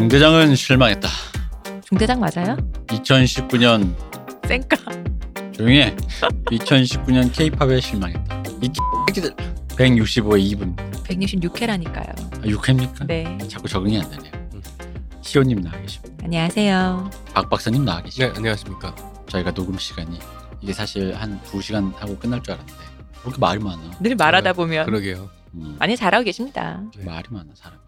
중대장은 실망했다. 중대장 맞아요? 2019년 쌩까 조용히 해. 2019년 K-팝에 실망했다. 이 X들 165의 2분 166회라니까요. 아, 6회입니까? 네. 자꾸 적응이 안 되네요. 시호님 나와 계십니다. 안녕하세요. 박 박사님 나와 계십니다. 네, 안녕하십니까. 저희가 녹음 시간이 이게 사실 한 2시간 하고 끝날 줄 알았는데 그렇게 말이 많아. 늘 말하다 보면. 그러게요. 많이 잘하고 계십니다. 네. 말이 많아 사람이.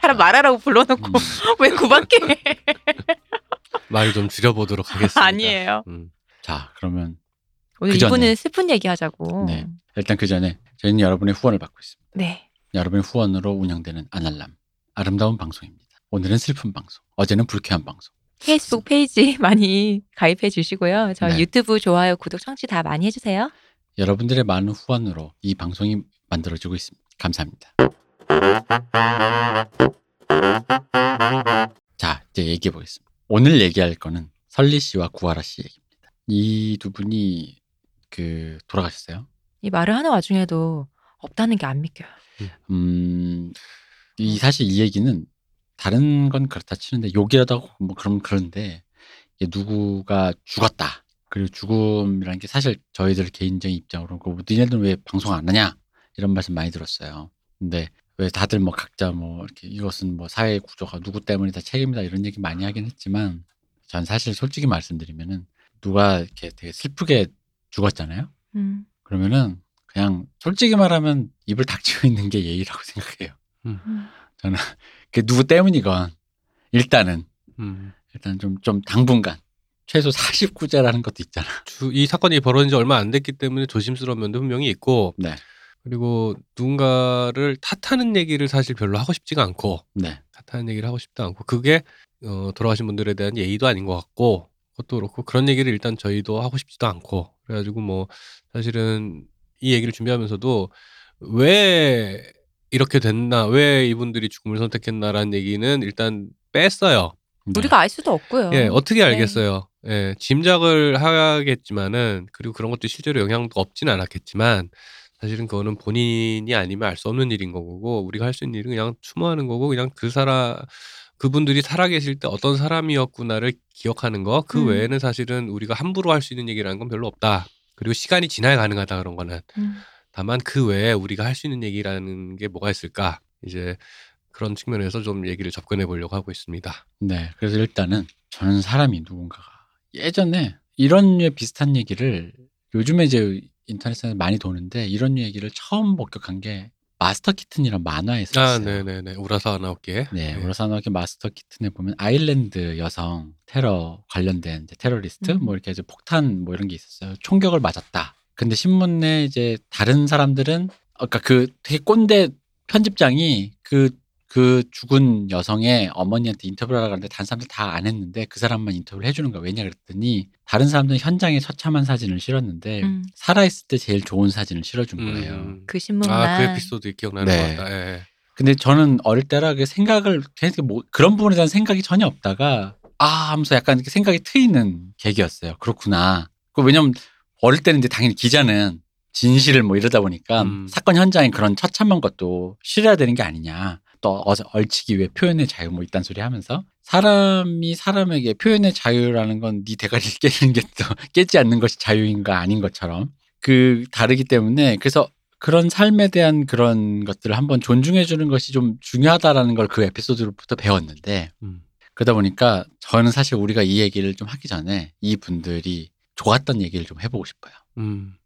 사람 말하라고 불러놓고 왜 구박해. 말 좀 줄여보도록 하겠습니다. 아니에요. 자 그러면 오늘 그 이분은 슬픈 얘기하자고. 네. 일단 그 전에 저희는 여러분의 후원을 받고 있습니다. 네. 여러분의 후원으로 운영되는 아날람 아름다운 방송입니다. 오늘은 슬픈 방송, 어제는 불쾌한 방송. 페이스북 페이지 많이 가입해 주시고요. 저희 네. 유튜브 좋아요, 구독, 청취 다 많이 해주세요. 여러분들의 많은 후원으로 이 방송이 만들어지고 있습니다. 감사합니다. 자, 이제 얘기해 보겠습니다. 오늘 얘기할 거는 설리 씨와 구하라 씨 얘기입니다. 이 두 분이 돌아가셨어요. 이 말을 하는 와중에도 없다는 게 안 믿겨요. 이 사실 이 얘기는 다른 건 그렇다 치는데 욕이라도 하고 뭐 그런데 누구가 죽었다. 그리고 죽음이라는 게 사실 저희들 개인적인 입장으로 니네들은 왜 방송 안 하냐 이런 말씀 많이 들었어요. 근데 왜 다들 뭐 각자 뭐 이렇게 이것은 뭐 사회 구조가 누구 때문에 다 책임이다 이런 얘기 많이 하긴 했지만 전 사실 솔직히 말씀드리면은 누가 이렇게 되게 슬프게 죽었잖아요. 그러면은 그냥 솔직히 말하면 입을 닥치고 있는 게 예의라고 생각해요. 저는 그 누구 때문이건 일단은 일단 좀 당분간 최소 49제라는 것도 있잖아. 이 사건이 벌어진 지 얼마 안 됐기 때문에 조심스러운 면도 분명히 있고. 네. 그리고 누군가를 탓하는 얘기를 사실 별로 하고 싶지가 않고 네. 탓하는 얘기를 하고 싶지 않고 그게 돌아가신 분들에 대한 예의도 아닌 것 같고 그것도 그렇고 그런 얘기를 일단 저희도 하고 싶지도 않고 그래가지고 뭐 사실은 이 얘기를 준비하면서도 왜 이렇게 됐나 왜 이분들이 죽음을 선택했나라는 얘기는 일단 뺐어요. 네. 우리가 알 수도 없고요. 예, 어떻게 알겠어요. 네. 예, 짐작을 하겠지만은 그리고 그런 것도 실제로 영향도 없진 않았겠지만 사실은 그거는 본인이 아니면 알 수 없는 일인 거고 우리가 할 수 있는 일은 그냥 추모하는 거고 그냥 그분들이 살아계실 때 어떤 사람이었구나를 기억하는 거 그 외에는 사실은 우리가 함부로 할 수 있는 얘기라는 건 별로 없다. 그리고 시간이 지나야 가능하다 그런 거는. 다만 그 외에 우리가 할 수 있는 얘기라는 게 뭐가 있을까. 이제 그런 측면에서 좀 얘기를 접근해 보려고 하고 있습니다. 네. 그래서 일단은 저는 사람이 누군가가 예전에 이런 류의 비슷한 얘기를 요즘에 이제 인터넷에서 많이 도는데 이런 얘기를 처음 목격한 게 마스터 키튼이란 만화에서 있어요. 아, 네네네. 우라사나오케. 네, 우라사나오케 마스터 키튼에 보면 아일랜드 여성 테러 관련된 이제 테러리스트 뭐 이렇게 이제 폭탄 뭐 이런 게 있었어요. 총격을 맞았다. 근데 신문에 이제 다른 사람들은 아까 그 되게 꼰대 편집장이 그 죽은 여성의 어머니한테 인터뷰를 하라고 하는데 다른 사람들 다 안 했는데 그 사람만 인터뷰를 해주는 거야. 왜냐 그랬더니 다른 사람들은 현장에 처참한 사진을 실었는데 살아있을 때 제일 좋은 사진을 실어준 거예요. 그 신문만. 아, 그 에피소드 기억나는 네. 것 같다. 예. 근데 저는 어릴 때라 그 생각을 그런 부분에 대한 생각이 전혀 없다가 아 하면서 약간 이렇게 생각이 트이는 계기였어요. 그렇구나. 왜냐면 어릴 때는 이제 당연히 기자는 진실을 뭐 이러다 보니까 사건 현장에 그런 처참한 것도 실어야 되는 게 아니냐. 또 얼치기 위해 표현의 자유 뭐 이딴 소리 하면서 사람이 사람에게 표현의 자유라는 건 네 대가리를 깨는 게 또 깨지 않는 것이 자유인가 아닌 것처럼 다르기 때문에 그래서 그런 삶에 대한 그런 것들을 한번 존중해 주는 것이 좀 중요하다라는 걸 그 에피소드로부터 배웠는데 그러다 보니까 저는 사실 우리가 이 얘기를 좀 하기 전에 이 분들이 좋았던 얘기를 좀 해보고 싶어요.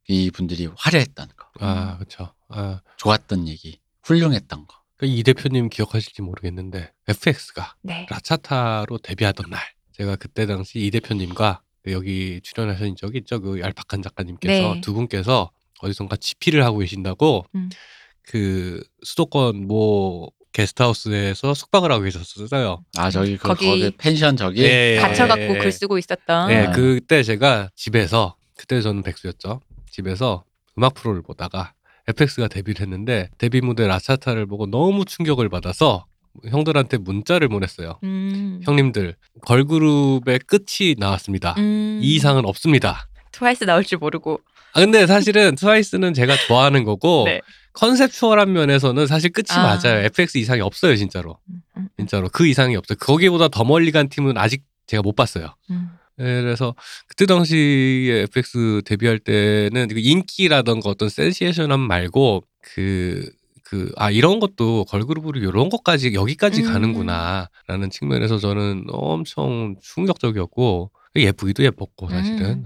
이 분들이 화려했던 거. 아 그렇죠. 아. 좋았던 얘기, 훌륭했던 거. 이 대표님 기억하실지 모르겠는데 f(x)가 네. 라차타로 데뷔하던 날 제가 그때 당시 이 대표님과 여기 출연하신 적이 있죠. 그 얄팍한 작가님께서 네. 두 분께서 어디선가 집필를 하고 계신다고 그 수도권 뭐 게스트하우스에서 숙박을 하고 계셨어요. 아 저기 거기 펜션 저기 예, 갇혀갖고 예. 글 쓰고 있었던 예, 그때 제가 집에서 그때 저는 백수였죠. 집에서 음악 프로를 보다가 FX가 데뷔를 했는데 데뷔 무대 라차타를 보고 너무 충격을 받아서 형들한테 문자를 보냈어요. 형님들 걸그룹의 끝이 나왔습니다. 이 이상은 없습니다. 트와이스 나올 줄 모르고. 아 근데 사실은 트와이스는 제가 좋아하는 거고 네. 컨셉추얼한 면에서는 사실 끝이 맞아요. FX 이상이 없어요, 진짜로. 진짜로 그 이상이 없어요. 거기보다 더 멀리 간 팀은 아직 제가 못 봤어요. 그래서 그때 당시에 FX 데뷔할 때는 인기라던가 어떤 센세이션함 말고 이런 것도 걸그룹으로 이런 것까지 여기까지 가는구나라는 측면에서 저는 엄청 충격적이었고 예쁘기도 예뻤고 사실은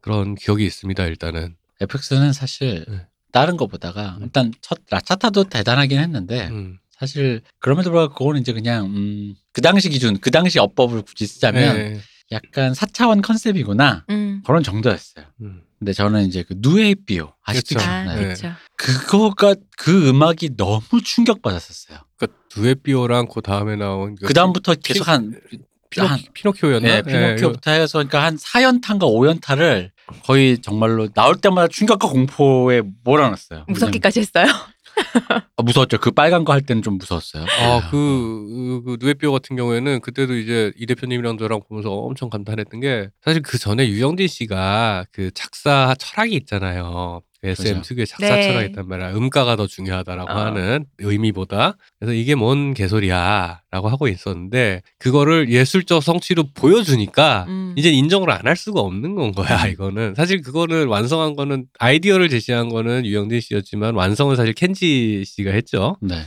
그런 기억이 있습니다. 일단은 FX는 사실 다른 거보다가 일단 첫 라차타도 대단하긴 했는데 사실 그럼에도 불구하고 그거는 이제 그냥 그 당시 기준, 그 당시 어법을 굳이 쓰자면 약간 4차원 컨셉이구나 그런 정도였어요. 근데 저는 이제 그 누에비오 아직도 기억나요. 그거가 그 음악이 너무 충격받았었어요. 그러니까 누에비오랑 그 다음에 나온 그 다음부터 계속 피노키오였나? 네, 피노키오부터 해서 그러니까 한 4연탄과 5연탄을 거의 정말로 나올 때마다 충격과 공포에 몰아넣었어요. 무섭기까지 했어요? 무서웠죠. 그 빨간 거 할 때는 좀 무서웠어요. 그 누에비오 같은 경우에는 그때도 이제 이 대표님이랑 저랑 보면서 엄청 감탄했던 게 사실 그 전에 유영진 씨가 그 작사 철학이 있잖아요. SM 특유의 작사 철학이 있단 말이야. 음가가 더 중요하다라고 하는 의미보다. 그래서 이게 뭔 개소리야 라고 하고 있었는데 그거를 예술적 성취로 보여주니까 이제 인정을 안 할 수가 없는 건 거야. 이거는 사실 그거는 완성한 거는 아이디어를 제시한 거는 유영진 씨였지만 완성은 사실 켄지 씨가 했죠. 네.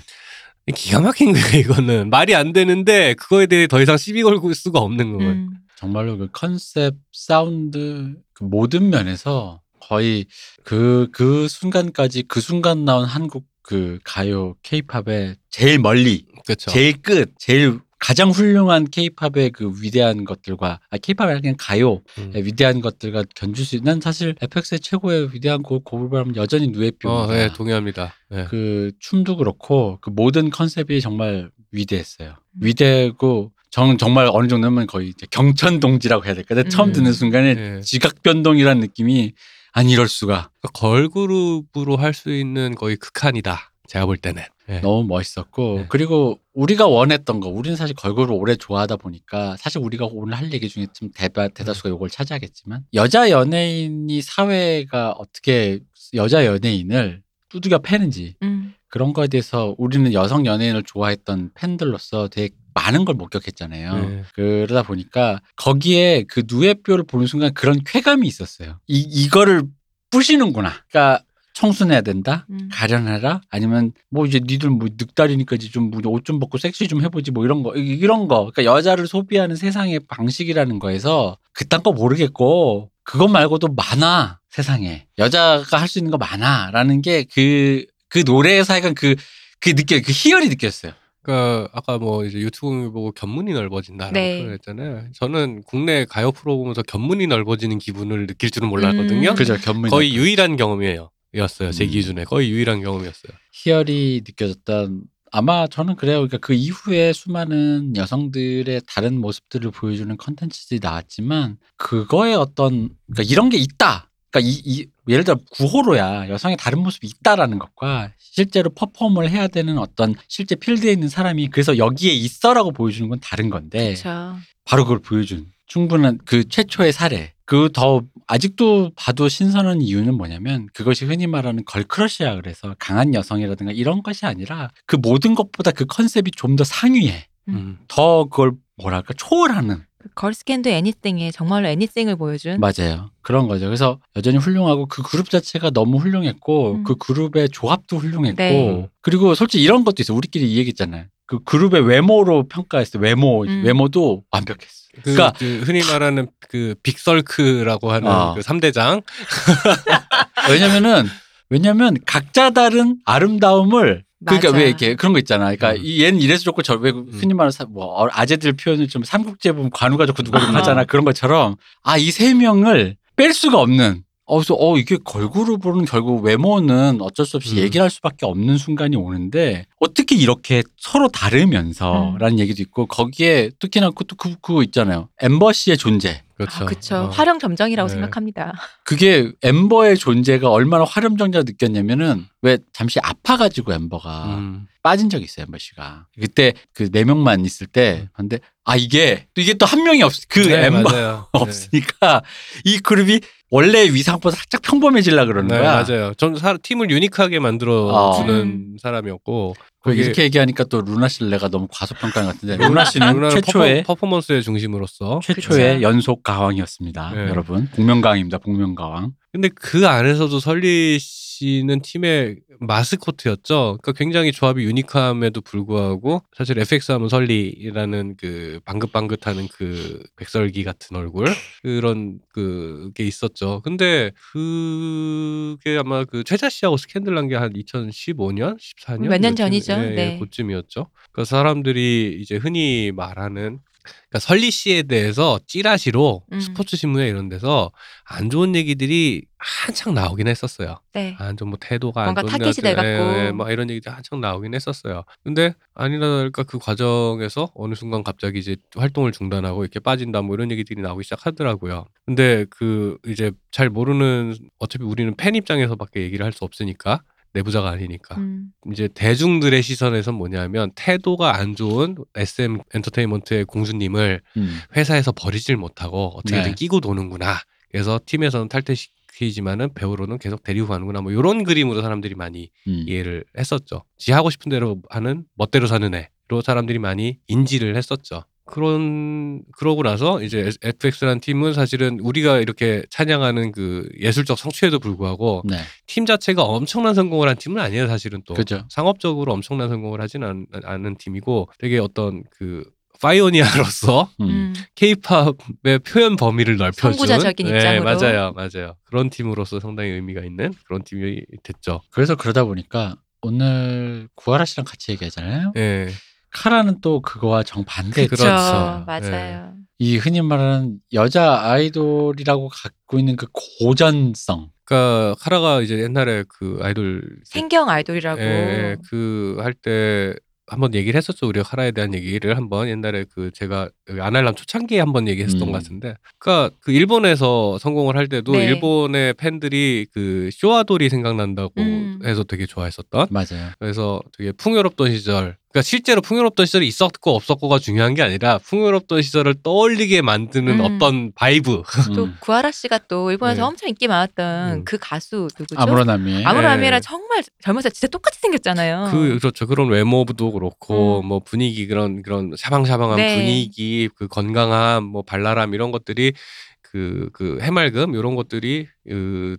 기가 막힌 거야. 이거는 말이 안 되는데 그거에 대해 더 이상 시비 걸 수가 없는 거예요. 정말로 그 컨셉, 사운드 그 모든 면에서 거의 그 순간까지 그 순간 나온 한국 그 가요 케이팝의 제일 멀리, 그쵸. 제일 끝, 제일 가장 훌륭한 케이팝의 그 위대한 것들과 케이팝이 아니라 그냥 가요의 위대한 것들과 견줄 수 있는 사실 FX의 최고의 위대한 곡을 보면 여전히 누에비오입니다. 네, 동의합니다. 네. 그 춤도 그렇고 그 모든 컨셉이 정말 위대했어요. 위대하고 저는 정말 어느 정도면 거의 이제 경천동지라고 해야 될까? 처음 듣는 순간에 지각변동이라는 느낌이 아니 이럴 수가. 걸그룹으로 할 수 있는 거의 극한이다. 제가 볼 때는. 네. 너무 멋있었고 그리고 우리가 원했던 거. 우리는 사실 걸그룹을 오래 좋아하다 보니까 사실 우리가 오늘 할 얘기 중에 좀 대다수가 이걸 차지하겠지만 여자 연예인이 사회가 어떻게 여자 연예인을 두들겨 패는지 그런 거에 대해서 우리는 여성 연예인을 좋아했던 팬들로서 되게 많은 걸 목격했잖아요. 그러다 보니까 거기에 그 누에비오를 보는 순간 그런 쾌감이 있었어요. 이거를 부시는구나. 그러니까 청순해야 된다. 가련해라. 아니면 뭐 이제 니들 뭐 늑다리니까 이제 좀 옷 좀 벗고 섹시 좀 해보지 뭐 이런 거. 그러니까 여자를 소비하는 세상의 방식이라는 거에서 그딴 거 모르겠고 그것 말고도 많아 세상에 여자가 할 수 있는 거 많아라는 게 그 노래에서 약간 그 느껴 그 희열이 느꼈어요. 그러니까 아까 뭐 이제 유튜브 보고 견문이 넓어진다라고 표현했잖아요. 저는 국내 가요 프로 보면서 견문이 넓어지는 기분을 느낄 줄은 몰랐거든요. 그죠, 견문이 거의 유일한 경험이었어요. 제 기준에 거의 유일한 경험이었어요. 희열이 느껴졌던 아마 저는 그래요. 그러니까 그 이후에 수많은 여성들의 다른 모습들을 보여주는 컨텐츠들이 나왔지만 그거에 어떤 그러니까 이런 게 있다. 그러니까 예를 들어 구호로야 여성의 다른 모습이 있다라는 것과 실제로 퍼포먼을 해야 되는 어떤 실제 필드에 있는 사람이 그래서 여기에 있어라고 보여주는 건 다른 건데 그쵸. 바로 그걸 보여준 충분한 그 최초의 사례 그 더 아직도 봐도 신선한 이유는 뭐냐면 그것이 흔히 말하는 걸크러시야 그래서 강한 여성이라든가 이런 것이 아니라 그 모든 것보다 그 컨셉이 좀 더 상위에 더 그걸 뭐랄까 초월하는 걸스 캔 두 애니띵에 정말로 애니띵을 보여준 맞아요. 그런 거죠. 그래서 여전히 훌륭하고 그 그룹 자체가 너무 훌륭했고 그 그룹의 조합도 훌륭했고 네. 그리고 솔직히 이런 것도 있어요. 우리끼리 이 얘기했잖아요. 그 그룹의 외모로 평가했어요. 외모도 완벽했어요. 그러니까 그 흔히 말하는 그 빅설크라고 하는 그 3대장 왜냐면 각자 다른 아름다움을 그러니까 맞아. 왜 이렇게 그런 거 있잖아. 그러니까 얘는 이래서 좋고 저 왜 흔히 말해서 뭐 아재들 표현을 좀 삼국지에 보면 관우가 좋고 누가 좀 하잖아 그런 것처럼 이 세 명을 뺄 수가 없는. 그래서 이게 걸그룹으로는 결국 외모는 어쩔 수 없이 얘기를 할 수밖에 없는 순간이 오는데 어떻게 이렇게 서로 다르면서라는 얘기도 있고 거기에 특히나 그거 있잖아요. 엠버 씨의 존재. 그렇죠. 화렴점정이라고 생각합니다. 그게 엠버의 존재가 얼마나 화렴점정을 느꼈냐면은 왜 잠시 아파가지고 엠버가 빠진 적이 있어요. 엠버 씨가 그때 그 네 명만 있을 때 근데 이게 또 한 명이 없으니까 이 그룹이 원래 위상보다 살짝 평범해지려고 그러는 거야. 맞아요. 전 팀을 유니크하게 만들어주는 사람이었고. 이렇게 얘기하니까 또 루나 씨를 내가 너무 과소평가한 것 같은데 루나 씨는 최초의 퍼포먼스의 중심으로서 최초의 그쵸? 연속 가왕이었습니다. 네. 여러분. 복면가왕입니다. 복면가왕. 근데 그 안에서도 설리 씨는 팀의 마스코트였죠. 그러니까 굉장히 조합이 유니크함에도 불구하고 사실 f(x) 하면 설리라는 그 방긋방긋하는 그 백설기 같은 얼굴 그런 그게 있었죠. 근데 그게 아마 그 최자 씨하고 스캔들 난 게 한 2015년, 14년 몇 년 전이죠. 예, 네, 그쯤이었죠. 그러니까 사람들이 이제 흔히 말하는. 그러니까 설리 씨에 대해서 찌라시로 스포츠 신문에 이런 데서 안 좋은 얘기들이 한창 나오긴 했었어요. 네. 아, 좀 뭐 태도가 안 좋냐. 뭔가 타깃이 돼갖고. 막 이런 얘기들이 한창 나오긴 했었어요. 근데 아니나 다를까 그 과정에서 어느 순간 갑자기 이제 활동을 중단하고 이렇게 빠진다 뭐 이런 얘기들이 나오기 시작하더라고요. 근데 그 이제 잘 모르는 어차피 우리는 팬 입장에서밖에 얘기를 할 수 없으니까. 내부자가 아니니까 이제 대중들의 시선에선 뭐냐면 태도가 안 좋은 SM 엔터테인먼트의 공주님을 회사에서 버리질 못하고 어떻게든 네. 끼고 도는구나. 그래서 팀에서는 탈퇴시키지만은 배우로는 계속 데리고 가는구나. 뭐 이런 그림으로 사람들이 많이 이해를 했었죠. 지 하고 싶은 대로 하는 멋대로 사는 애로 사람들이 많이 인지를 했었죠. 그러고 나서 이제 FX라는 팀은 사실은 우리가 이렇게 찬양하는 그 예술적 성취에도 불구하고 네. 팀 자체가 엄청난 성공을 한 팀은 아니에요. 사실은 또 그렇죠. 상업적으로 엄청난 성공을 하진 않은 팀이고 되게 어떤 그 파이오니아로서 K-팝의 표현 범위를 넓혀준 선구자적인 입장으로. 네, 맞아요. 맞아요. 그런 팀으로서 상당히 의미가 있는 그런 팀이 됐죠. 그래서 그러다 보니까 오늘 구하라 씨랑 같이 얘기하잖아요. 네. 카라는 또 그거와 정반대죠. 그렇죠. 맞아요. 네. 이 흔히 말하는 여자 아이돌이라고 갖고 있는 그 고전성. 그러니까 카라가 이제 옛날에 그 아이돌 생경 아이돌이라고 그 할 때 한번 얘기를 했었죠. 우리가 카라에 대한 얘기를 한번 옛날에 그 제가 아날람 초창기에 한번 얘기했었던 것 같은데. 그러니까 그 일본에서 성공을 할 때도 네. 일본의 팬들이 그 쇼아돌이 생각난다고 해서 되게 좋아했었던. 맞아요. 그래서 되게 풍요롭던 시절. 그러니까 실제로 풍요롭던 시절이 있었고 없었고가 중요한 게 아니라 풍요롭던 시절을 떠올리게 만드는 어떤 바이브. 또 구하라 씨가 또 일본에서 네. 엄청 인기 많았던 그 가수 누구죠? 아무라미. 아무라미랑 네. 정말 젊었을 때 진짜 똑같이 생겼잖아요. 그렇죠. 그런 외모도 그렇고 뭐 분위기 그런 샤방샤방한 네. 분위기, 그 건강함, 뭐 발랄함 이런 것들이 그 해맑음 이런 것들이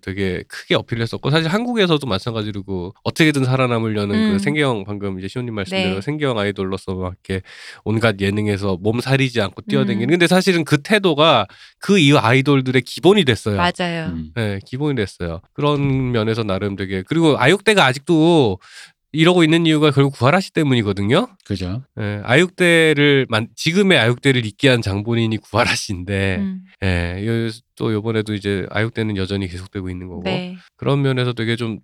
되게 크게 어필했었고 사실 한국에서도 마찬가지로 그 어떻게든 살아남으려는 그 생계형 방금 이제 시온님 말씀대로 네. 생계형 아이돌로서 막 이렇게 온갖 예능에서 몸 사리지 않고 뛰어다니는 근데 사실은 그 태도가 그 이후 아이돌들의 기본이 됐어요. 맞아요. 네, 기본이 됐어요. 그런 면에서 나름 되게 그리고 아육대가 아직도 이러고 있는 이유가 결국 구하라 씨 때문이거든요. 그죠. 예, 지금의 아육대를 있게 한 장본인이 구하라 씨인데, 예, 또 요번에도 이제 아육대는 여전히 계속되고 있는 거고, 네. 그런 면에서 되게 좀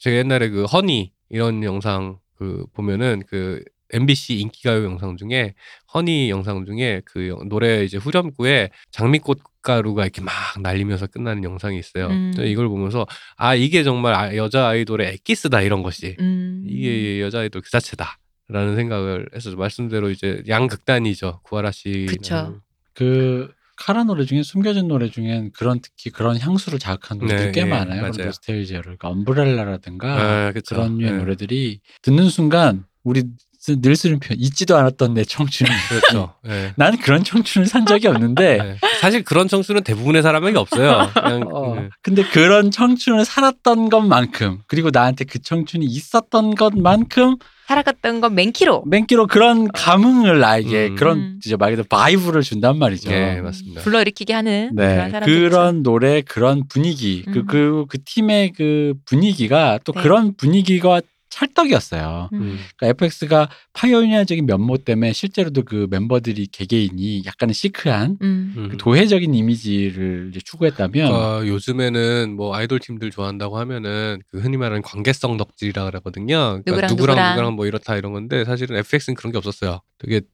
제가 옛날에 그 허니 이런 영상 그 보면은 그 MBC 인기가요 영상 중에 허니 영상 중에 그 노래 이제 후렴구에 장미꽃 가루가 이렇게 막 날리면서 끝나는 영상이 있어요. 이걸 보면서 아 이게 정말 여자 아이돌의 엑기스다 이런 것이 이게 여자 아이돌 그 자체다라는 생각을 해서 말씀대로 이제 양극단이죠. 구하라 씨. 그렇죠. 그 카라 노래 중에 숨겨진 노래 중엔 특히 그런 향수를 자극한 노래들이 네, 꽤 많아요. 맞아요. 노스텔지아를 그러니까 엄브렐라라든가 그런 류의 노래들이 듣는 순간 우리 늘 쓰는 표현 잊지도 않았던 내 청춘이 그렇죠. 네. 난 그런 청춘을 산 적이 없는데 네. 사실 그런 청춘은 대부분의 사람에게 없어요. 네. 근데 그런 청춘을 살았던 것만큼 그리고 나한테 그 청춘이 있었던 것만큼 살아갔던 건 맨키로 그런 감흥을 나에게 그런 이제 말 그대로 바이브를 준단 말이죠. 네 맞습니다. 불러일으키게 하는 네. 그런 사람들 그런 노래 그런 분위기 그 팀의 그 분위기가 또 네. 그런 분위기가 찰떡이었어요. 그러니까 FX가 파이오니아적인 면모 때문에 실제로도 그 멤버들이 개개인이 약간은 시크한 그 도회적인 이미지를 이제 추구했다면 요즘에는 뭐 아이돌 팀들 좋아한다고 하면은 그 흔히 말하는 관계성 덕질이라 그러거든요. 그러니까 누구랑 뭐 이렇다 이런 건데 사실은 FX는 그런 게 없었어요.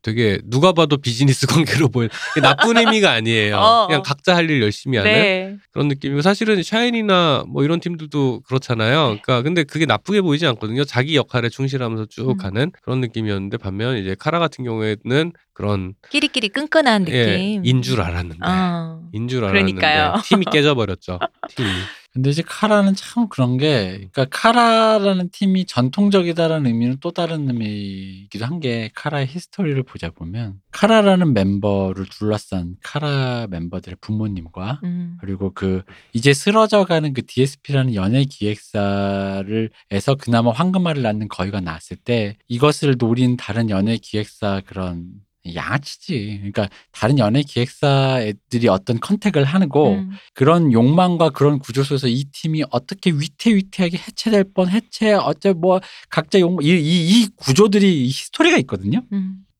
되게 누가 봐도 비즈니스 관계로 보이는 나쁜 의미가 아니에요. 그냥 각자 할 일 열심히 하는 네. 그런 느낌이고 사실은 샤이니나 뭐 이런 팀들도 그렇잖아요. 그러니까 근데 그게 나쁘게 보이지 않거든요. 자기 역할에 충실하면서 쭉 가는 그런 느낌이었는데, 반면 이제 카라 같은 경우에는 그런 끼리끼리 끈끈한 느낌. 예, 인 줄 알았는데 그러니까요. 팀이 깨져버렸죠. 팀이. 근데 이제 카라는 참 그런 게, 그러니까 카라라는 팀이 전통적이다라는 의미는 또 다른 의미이기도 한 게, 카라의 히스토리를 보자 보면 카라라는 멤버를 둘러싼 카라 멤버들의 부모님과 그리고 그 이제 쓰러져가는 그 DSP라는 연예 기획사를 에서 그나마 황금알을 낳는 거위가 나왔을 때 이것을 노린 다른 연예 기획사 그런 양아치지. 그러니까 다른 연예 기획사 애들이 어떤 컨택을 하고 그런 욕망과 그런 구조 속에서 이 팀이 어떻게 위태위태하게 해체될 뻔, 해체 어째 뭐 각자 욕망 이 구조들이 히스토리가 있거든요.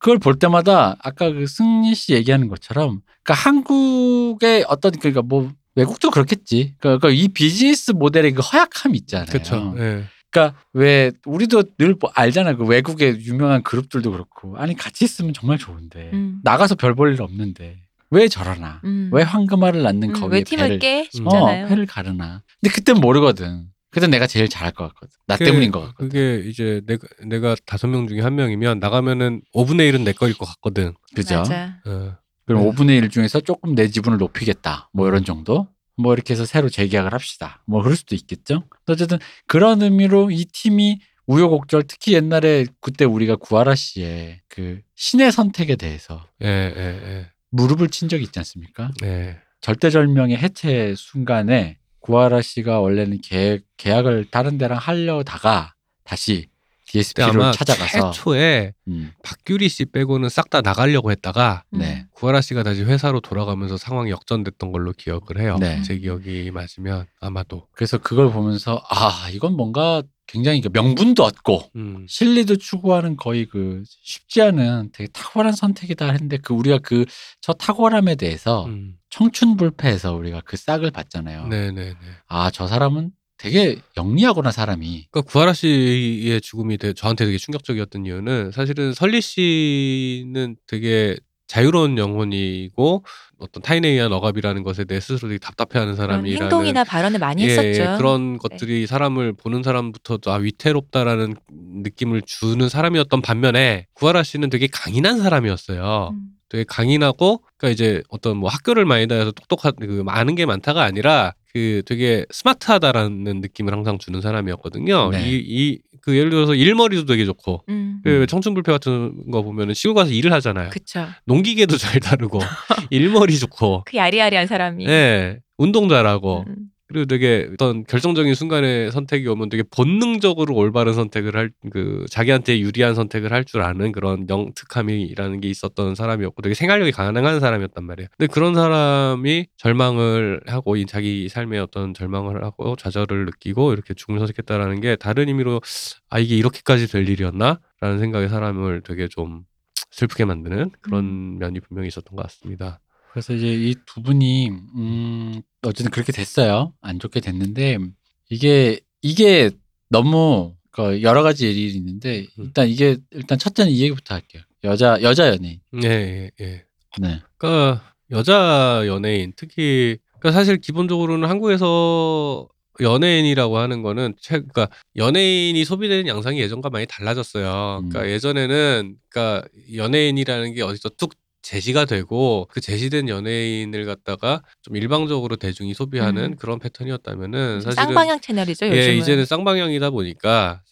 그걸 볼 때마다 아까 그 승리 씨 얘기하는 것처럼, 그러니까 한국의 어떤, 그러니까 뭐 외국도 그렇겠지. 그러니까 이 비즈니스 모델의 그 허약함이 있잖아요. 그렇죠. 네. 그러니까 왜 우리도 늘 뭐 알잖아. 그 외국의 유명한 그룹들도 그렇고, 아니 같이 있으면 정말 좋은데 나가서 별 볼 일 없는데 왜 저러나, 왜 황금알을 낳는 거위의 배를 회를 가르나. 근데 그땐 모르거든. 그땐 내가 제일 잘할 것 같거든. 나 때문인 것 같거든. 그게 이제 내가 5명 중에 1명이면 나가면은 5분의 1은 내 거일 것 같거든. 그죠? 그럼 5분의 1 중에서 조금 내 지분을 높이겠다, 뭐 이런 정도? 뭐 이렇게 해서 새로 재계약을 합시다, 뭐 그럴 수도 있겠죠. 어쨌든 그런 의미로 이 팀이 우여곡절, 특히 옛날에 그때 우리가 구하라 씨의 그 신의 선택에 대해서 무릎을 친 적이 있지 않습니까? 예. 절대절명의 해체 순간에 구하라 씨가 원래는 계약을 다른 데랑 하려다가 다시 DSP로 찾아가서 최초에 박규리 씨 빼고는 싹 다 나가려고 했다가 구하라 씨가 다시 회사로 돌아가면서 상황이 역전됐던 걸로 기억을 해요. 네. 제 기억이 맞으면 아마도. 그래서 그걸 보면서 아, 이건 뭔가 굉장히 명분도 얻고 실리도 추구하는 거의 그 쉽지 않은 되게 탁월한 선택이다 했는데, 그 우리가 그 저 탁월함에 대해서 청춘불패에서 우리가 그 싹을 봤잖아요. 네네네. 아, 저 사람은 되게 영리하구나, 사람이. 그러니까 구하라 씨의 죽음이 저한테 되게 충격적이었던 이유는, 사실은 설리 씨는 되게 자유로운 영혼이고 어떤 타인에 의한 억압이라는 것에 대해 스스로 되게 답답해하는 사람이라는, 행동이나 발언을 많이 했었죠. 그런 것들이 사람을 보는 사람부터도 아, 위태롭다라는 느낌을 주는 사람이었던 반면에 구하라 씨는 되게 강인한 사람이었어요. 되게 강인하고, 그러니까 이제 어떤 뭐 학교를 많이 다녀서 똑똑한, 그 아는 게 많다가 아니라 그 되게 스마트하다라는 느낌을 항상 주는 사람이었거든요. 네. 그 예를 들어서 일머리도 되게 좋고, 그 청춘불패 같은 거 보면은 시골 가서 일을 하잖아요. 그쵸. 농기계도 잘 다루고 일머리 좋고 그 야리야리한 사람이. 네, 운동 잘하고 그리고 되게 어떤 결정적인 순간에 선택이 오면 되게 본능적으로 올바른 선택을 할, 그 자기한테 유리한 선택을 할 줄 아는 그런 영특함이라는 게 있었던 사람이었고, 되게 생활력이 가능한 사람이었단 말이에요. 근데 그런 사람이 절망을 하고, 자기 삶의 어떤 절망을 하고 좌절을 느끼고 이렇게 죽음을 선택했다라는 게 다른 의미로 아, 이게 이렇게까지 될 일이었나? 라는 생각이 사람을 되게 좀 슬프게 만드는 그런 면이 분명히 있었던 것 같습니다. 그래서 이제 이 두 분이 어쨌든 그렇게 됐어요. 안 좋게 됐는데 이게 너무 여러 가지 일이 있는데, 일단 첫째는 이 얘기부터 할게요. 여자 연예인. 네. 그러니까 여자 연예인, 특히 그러니까 사실 기본적으로는 한국에서 연예인이라고 하는 거는, 그러니까 연예인이 소비되는 양상이 예전과 많이 달라졌어요. 그러니까 예전에는 그러니까 연예인이라는 게 어디서 뚝 제시가 되고, 그 제시된 연예인을 갖다가 좀 일방적으로 대중이 소비하는 그런 패턴이었다면은, 사실은 쌍방향 채널이죠, 요즘은. 예, 이제는 쌍방향이다 보니까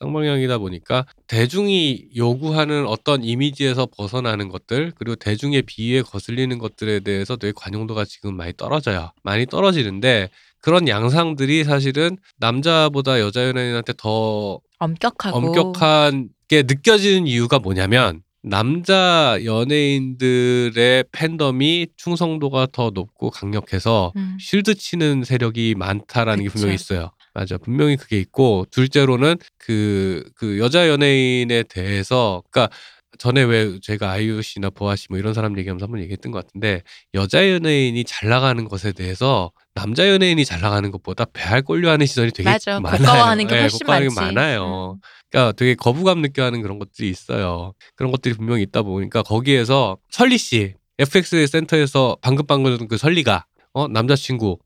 대중이 요구하는 어떤 이미지에서 벗어나는 것들, 그리고 대중의 비위에 거슬리는 것들에 대해서 되게 관용도가 지금 많이 떨어져요. 많이 떨어지는데, 그런 양상들이 사실은 남자보다 여자 연예인한테 더 엄격한 게 느껴지는 이유가 뭐냐면, 남자 연예인들의 팬덤이 충성도가 더 높고 강력해서 쉴드 치는 세력이 많다라는, 그쵸, 게 분명히 있어요. 맞아, 분명히 그게 있고, 둘째로는 그 여자 연예인에 대해서, 그러니까 전에 왜 제가 아이유 씨나 보아 씨 뭐 이런 사람 얘기하면서 한번 얘기했던 것 같은데, 여자 연예인이 잘 나가는 것에 대해서 남자 연예인이 잘 나가는 것보다 배알 꼴려하는 시선이 되게 많아요. 고가워하는 게 훨씬 많아요. 그러니까 되게 거부감 느껴하는 그런 것들이 있어요. 그런 것들이 분명히 있다 보니까, 거기에서 설리 씨, FX 센터에서 방금 그 설리가 남자친구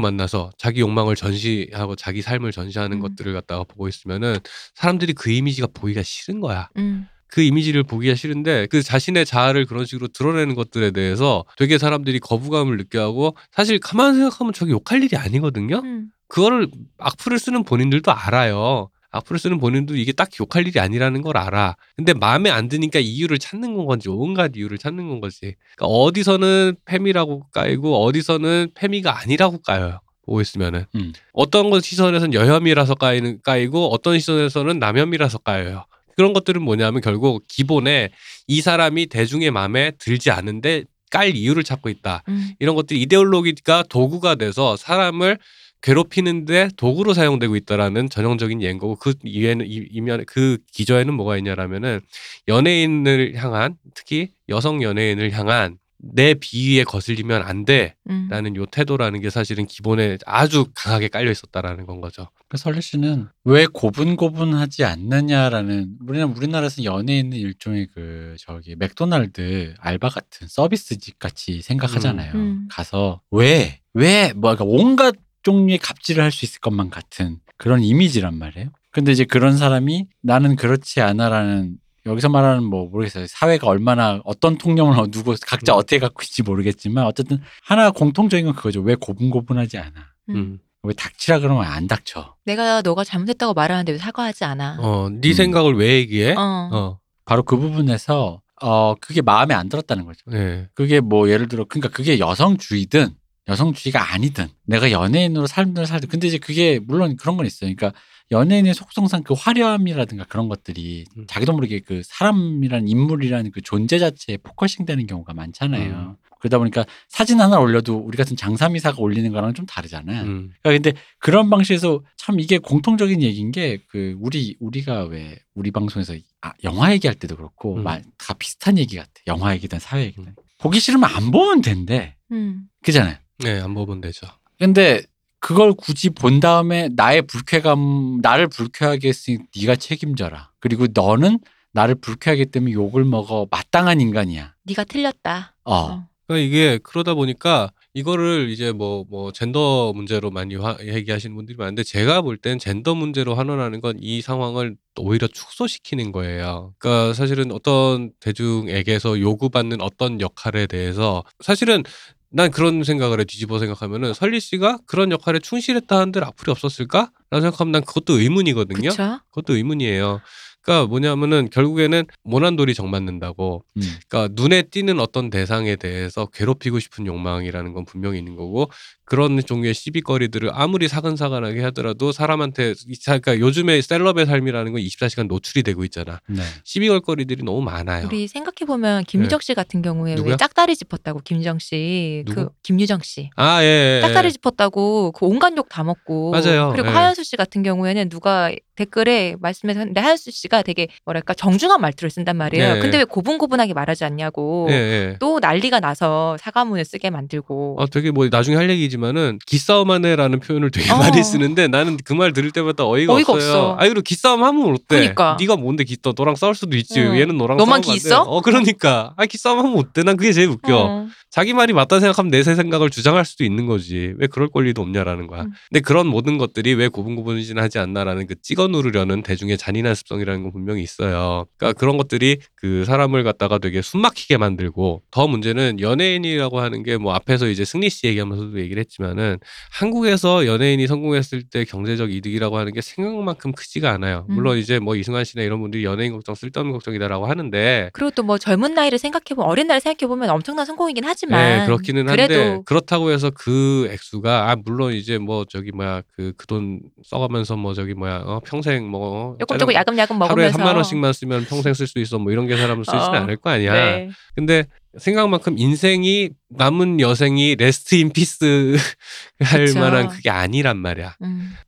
만나서 자기 욕망을 전시하고 자기 삶을 전시하는 것들을 갖다가 보고 있으면은 사람들이 그 이미지가 보기가 싫은 거야. 그 이미지를 보기가 싫은데 그 자신의 자아를 그런 식으로 드러내는 것들에 대해서 되게 사람들이 거부감을 느껴하고, 사실 가만 생각하면 저게 욕할 일이 아니거든요. 그거를 악플을 쓰는 본인들도 알아요. 악플을 쓰는 본인도 이게 딱 욕할 일이 아니라는 걸 알아. 근데 마음에 안 드니까 이유를 찾는 건 건지, 온갖 이유를 찾는 건 거지. 그러니까 어디서는 페미라고 까이고 어디서는 페미가 아니라고 까요. 보고 있으면은 어떤 건 시선에서는 여혐이라서 까이고 어떤 시선에서는 남혐이라서 까여요. 그런 것들은 뭐냐면 결국 기본에 이 사람이 대중의 마음에 들지 않은데 깔 이유를 찾고 있다. 이런 것들이 이데올로기가 도구가 돼서 사람을 괴롭히는데 도구로 사용되고 있다라는 전형적인 예인 거고, 그 이외에는 이면 그 기저에는 뭐가 있냐라면은 연예인을 향한, 특히 여성 연예인을 향한 내 비위에 거슬리면 안 돼라는 요 태도라는 게 사실은 기본에 아주 강하게 깔려 있었다라는 건 거죠. 그러니까 설리 씨는 왜 고분고분하지 않느냐라는, 우리나라에서는 연예인은 일종의 맥도날드 알바 같은 서비스직 같이 생각하잖아요. 가서 그러니까 온갖 종류의 갑질을 할 수 있을 것만 같은 그런 이미지란 말이에요. 근데 이제 그런 사람이 나는 그렇지 않아라는, 여기서 말하는 모르겠어요. 사회가 얼마나 어떤 통념을 누구 각자 어떻게 갖고 있지 모르겠지만 어쨌든 하나 공통적인 건 그거죠. 왜 고분고분하지 않아? 왜 닥치라 그러면 안 닥쳐? 내가 너가 잘못했다고 말하는데 왜 사과하지 않아? 네 생각을 왜 얘기해? 바로 그 부분에서 그게 마음에 안 들었다는 거죠. 네. 그게 예를 들어 그게 여성주의든 여성주의가 아니든 내가 연예인으로 삶을 살든, 근데 이제 그게 물론 그런 건 있어요. 그러니까 연예인의 속성상 그 화려함이라든가 그런 것들이 자기도 모르게 그 사람이라는 인물이라는 그 존재 자체에 포커싱 되는 경우가 많잖아요. 그러다 보니까 사진 하나 올려도 우리 같은 장삼이사가 올리는 거랑 좀 다르잖아. 그러니까 근데 그런 방식에서 참 이게 공통적인 얘기인 게 우리가 왜 우리 방송에서 영화 얘기할 때도 그렇고 다 비슷한 얘기 같아. 영화 얘기든 사회 얘기든. 보기 싫으면 안 보면 된대. 그잖아요. 네, 안 보면 되죠. 근데 그걸 굳이 본 다음에 나를 불쾌하게 했으니 네가 책임져라. 그리고 너는 나를 불쾌하게 했다면 욕을 먹어 마땅한 인간이야. 네가 틀렸다. 그러니까 이게 그러다 보니까 이거를 이제 젠더 문제로 많이 얘기하시는 분들이 많은데, 제가 볼 땐 젠더 문제로 환원하는 건 이 상황을 오히려 축소시키는 거예요. 그러니까 사실은 어떤 대중에게서 요구받는 어떤 역할에 대해서 사실은 난 그런 생각을 해. 뒤집어 생각하면은 설리 씨가 그런 역할에 충실했다 하는데 악플이 없었을까? 라고 생각하면 난 그것도 의문이거든요. 그쵸? 그것도 의문이에요. 그러니까 뭐냐면은 결국에는 모난돌이 정맞는다고. 그러니까 눈에 띄는 어떤 대상에 대해서 괴롭히고 싶은 욕망이라는 건 분명히 있는 거고, 그런 종류의 시비거리들을 아무리 사근사근하게 하더라도 사람한테, 그러니까 요즘에 셀럽의 삶이라는 건 24시간 노출이 되고 있잖아. 네. 시비거리들이 너무 많아요. 우리 생각해보면 김유정 씨 같은 경우에 왜 짝다리 짚었다고, 김유정 씨. 김유정 씨. 아, 예. 짝다리 짚었다고 그 온갖 욕 다 먹고. 맞아요. 그리고 하연수 씨 같은 경우에는 누가 댓글에 말씀하셨는데 하연수 씨가 되게 정중한 말투를 쓴단 말이에요. 예, 근데 왜 고분고분하게 말하지 않냐고. 또 난리가 나서 사과문을 쓰게 만들고. 되게 나중에 할 얘기지. 만은 기싸움하네라는 표현을 되게 많이 쓰는데 나는 그 말 들을 때마다 어이가 없어요. 그리고 기싸움 하면 어때? 그러니까. 네가 뭔데 기싸? 너랑 싸울 수도 있지. 얘는 너랑 싸우면 안 돼. 너만 기싸? 그러니까. 기싸움 하면 어때? 난 그게 제일 웃겨. 자기 말이 맞다 생각하면 내 생각을 주장할 수도 있는 거지. 왜 그럴 권리도 없냐라는 거야. 근데 그런 모든 것들이 왜 고분고분하지 않나라는 그 찍어 누르려는 대중의 잔인한 습성이라는 건 분명히 있어요. 그러니까 그런 것들이 그 사람을 갖다가 되게 숨막히게 만들고, 더 문제는 연예인이라고 하는 게 앞에서 이제 승리 씨 얘기하면서도 얘기를 했지만은 한국에서 연예인이 성공했을 때 경제적 이득이라고 하는 게 생각만큼 크지가 않아요. 물론 이제 이승환 씨나 이런 분들이 연예인 걱정 쓸데없는 걱정이다라고 하는데, 그리고 또 젊은 나이를 생각해보면, 어린 나이를 생각해보면 엄청난 성공이긴 하지만 그렇기는 한데, 그렇다고 해서 그 액수가 물론 이제 그 돈 써가면서 평생 요금저금 야금야금 먹으면서 하루에 3만 원씩만 쓰면 평생 쓸 수 있어 이런 게 사람을 쓰지는 않을 거 아니야. 네. 근데 생각만큼 인생이, 남은 여생이 레스트 인 피스 할 만한 그게 아니란 말이야.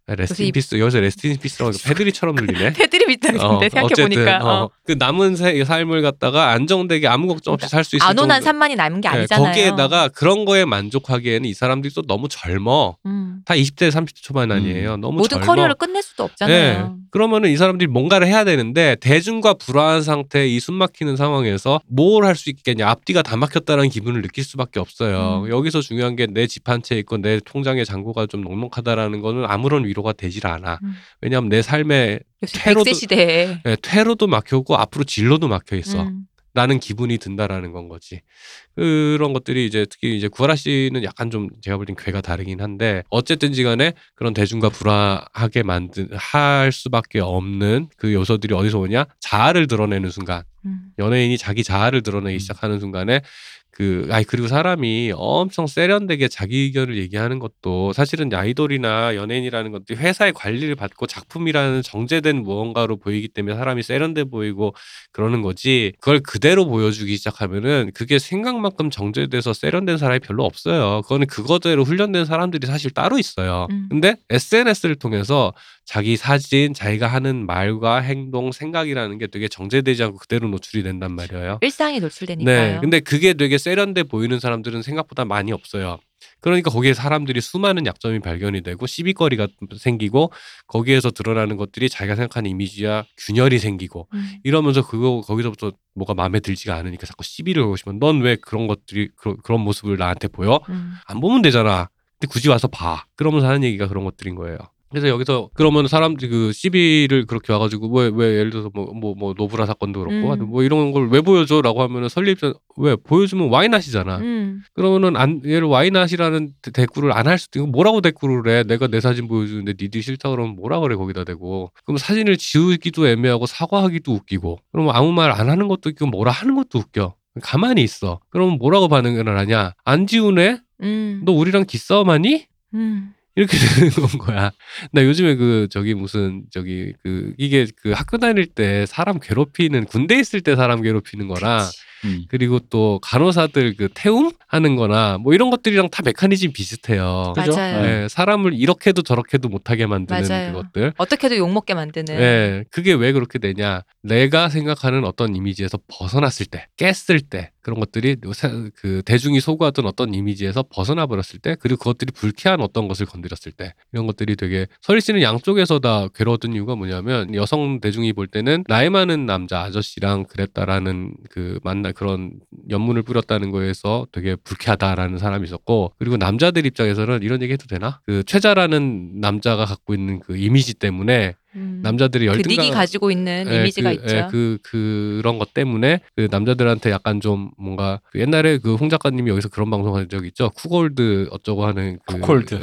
레스트 인 피스, 여기서 레스트 인 피스라고 패드립처럼 들리네. 패드립 있다는데 생각해보니까. 그 남은 삶을 갖다가 안정되게 아무 걱정 없이 살 수 있을 정도. 안온한 산만이 남은 게 아니잖아요. 거기에다가 그런 거에 만족하기에는 이 사람들이 또 너무 젊어. 다 20대 30대 초반 아니에요. 너무 모든 젊어. 모든 커리어를 끝낼 수도 없잖아요. 그러면은 이 사람들이 뭔가를 해야 되는데 대중과 불화한 상태의 이 숨막히는 상황에서 뭘 할 수 있겠냐, 앞뒤가 다 막혔다는 기분을 느낄 수밖에 없어요. 여기서 중요한 게 내 집 한 채 있고 내 통장의 잔고가 좀 넉넉하다라는 거는 아무런 위로가 되질 않아. 왜냐하면 내 삶의 퇴로도 막혔고 앞으로 진로도 막혀 있어. 라는 기분이 든다라는 건 거지. 그런 것들이 이제 특히 이제 구하라 씨는 약간 좀 제가 볼 땐 괴가 다르긴 한데 어쨌든지 간에 그런 대중과 불화하게 할 수밖에 없는 그 요소들이 어디서 오냐? 자아를 드러내는 순간. 연예인이 자기 자아를 드러내기 시작하는 순간에 그리고 사람이 엄청 세련되게 자기 의견을 얘기하는 것도 사실은 아이돌이나 연예인이라는 것도 회사의 관리를 받고 작품이라는 정제된 무언가로 보이기 때문에 사람이 세련돼 보이고 그러는 거지, 그걸 그대로 보여주기 시작하면은 그게 생각만큼 정제돼서 세련된 사람이 별로 없어요. 그거는 그거대로 훈련된 사람들이 사실 따로 있어요. 근데 SNS를 통해서 자기 사진, 자기가 하는 말과 행동, 생각이라는 게 되게 정제되지 않고 그대로 노출이 된단 말이에요. 일상에 노출되니까요. 네, 근데 그게 되게 세련돼 보이는 사람들은 생각보다 많이 없어요. 그러니까 거기에 사람들이 수많은 약점이 발견이 되고 시비거리가 생기고 거기에서 드러나는 것들이 자기가 생각하는 이미지와 균열이 생기고 이러면서 거기서부터 뭐가 마음에 들지가 않으니까 자꾸 시비를 걸고 싶으면 넌 왜 그런 모습을 나한테 보여? 안 보면 되잖아. 근데 굳이 와서 봐. 그러면서 하는 얘기가 그런 것들인 거예요. 그래서 여기서 그러면 사람들이 그 시비를 그렇게 와가지고 왜 예를 들어서 뭐 노브라 사건도 그렇고 뭐 이런 걸 왜 보여줘라고 하면은 설립자 왜 보여주면 와인아시잖아. 그러면은 얘를 와인아시라는 대꾸를 안 할 수도 있고 뭐라고 대꾸를 해? 내가 내 사진 보여주는데 니들이 싫다 그러면 뭐라 그래 거기다 대고. 그럼 사진을 지우기도 애매하고 사과하기도 웃기고. 그러면 아무 말 안 하는 것도 웃기고 뭐라 하는 것도 웃겨. 가만히 있어. 그러면 뭐라고 반응을 하냐? 안 지우네? 너 우리랑 기싸움하니? 이렇게 되는 건 거야. 나 요즘에 이게 학교 다닐 때 사람 괴롭히는, 군대 있을 때 사람 괴롭히는 거랑 그리고 또 간호사들 그 태움 하는 거나 뭐 이런 것들이랑 다 메커니즘 비슷해요. 그죠? 맞아요. 네, 사람을 이렇게도 저렇게도 못하게 만드는 맞아요. 그것들. 어떻게도 욕먹게 만드는. 네, 그게 왜 그렇게 되냐. 내가 생각하는 어떤 이미지에서 벗어났을 때, 깼을 때 그런 것들이 그 대중이 소구하던 어떤 이미지에서 벗어나버렸을 때, 그리고 그것들이 불쾌한 어떤 것을 건드렸을 때, 이런 것들이 되게 설희 씨는 양쪽에서 다 괴로웠던 이유가 뭐냐면 여성 대중이 볼 때는 나이 많은 남자 아저씨랑 그랬다라는 그 만나 그런 연문을 뿌렸다는 거에서 되게 불쾌하다라는 사람이 있었고, 그리고 남자들 입장에서는 이런 얘기 해도 되나? 그 최자라는 남자가 갖고 있는 그 이미지 때문에 남자들이 열등감 그 닉이 가지고 있는 이미지가 있죠. 그런 것 때문에 그 남자들한테 약간 좀 뭔가 옛날에 그 홍 작가님이 여기서 그런 방송한 적이 있죠. 쿠골드 어쩌고 하는 쿠골드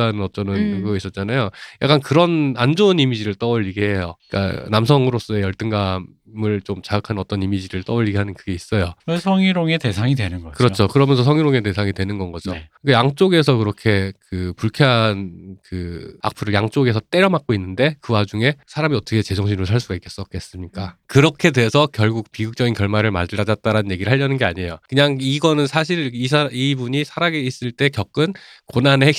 하는 어쩌는 그거 있었잖아요. 약간 그런 안 좋은 이미지를 떠올리게 해요. 그러니까 남성으로서의 열등감을 좀 자극하는 어떤 이미지를 떠올리게 하는 그게 있어요. 성희롱의 대상이 되는 거죠. 그렇죠. 그러면서 성희롱의 대상이 되는 건 거죠. 네. 그러니까 양쪽에서 그렇게 그 불쾌한 그 악플을 양쪽에서 때려 맞고 있는데 그 와중에 사람이 어떻게 제정신으로 살 수가 있겠습니까? 그렇게 돼서 결국 비극적인 결말을 맞았다라는 얘기를 하려는 게 아니에요. 그냥 이거는 사실 이분이 살아있을 때 겪은 고난의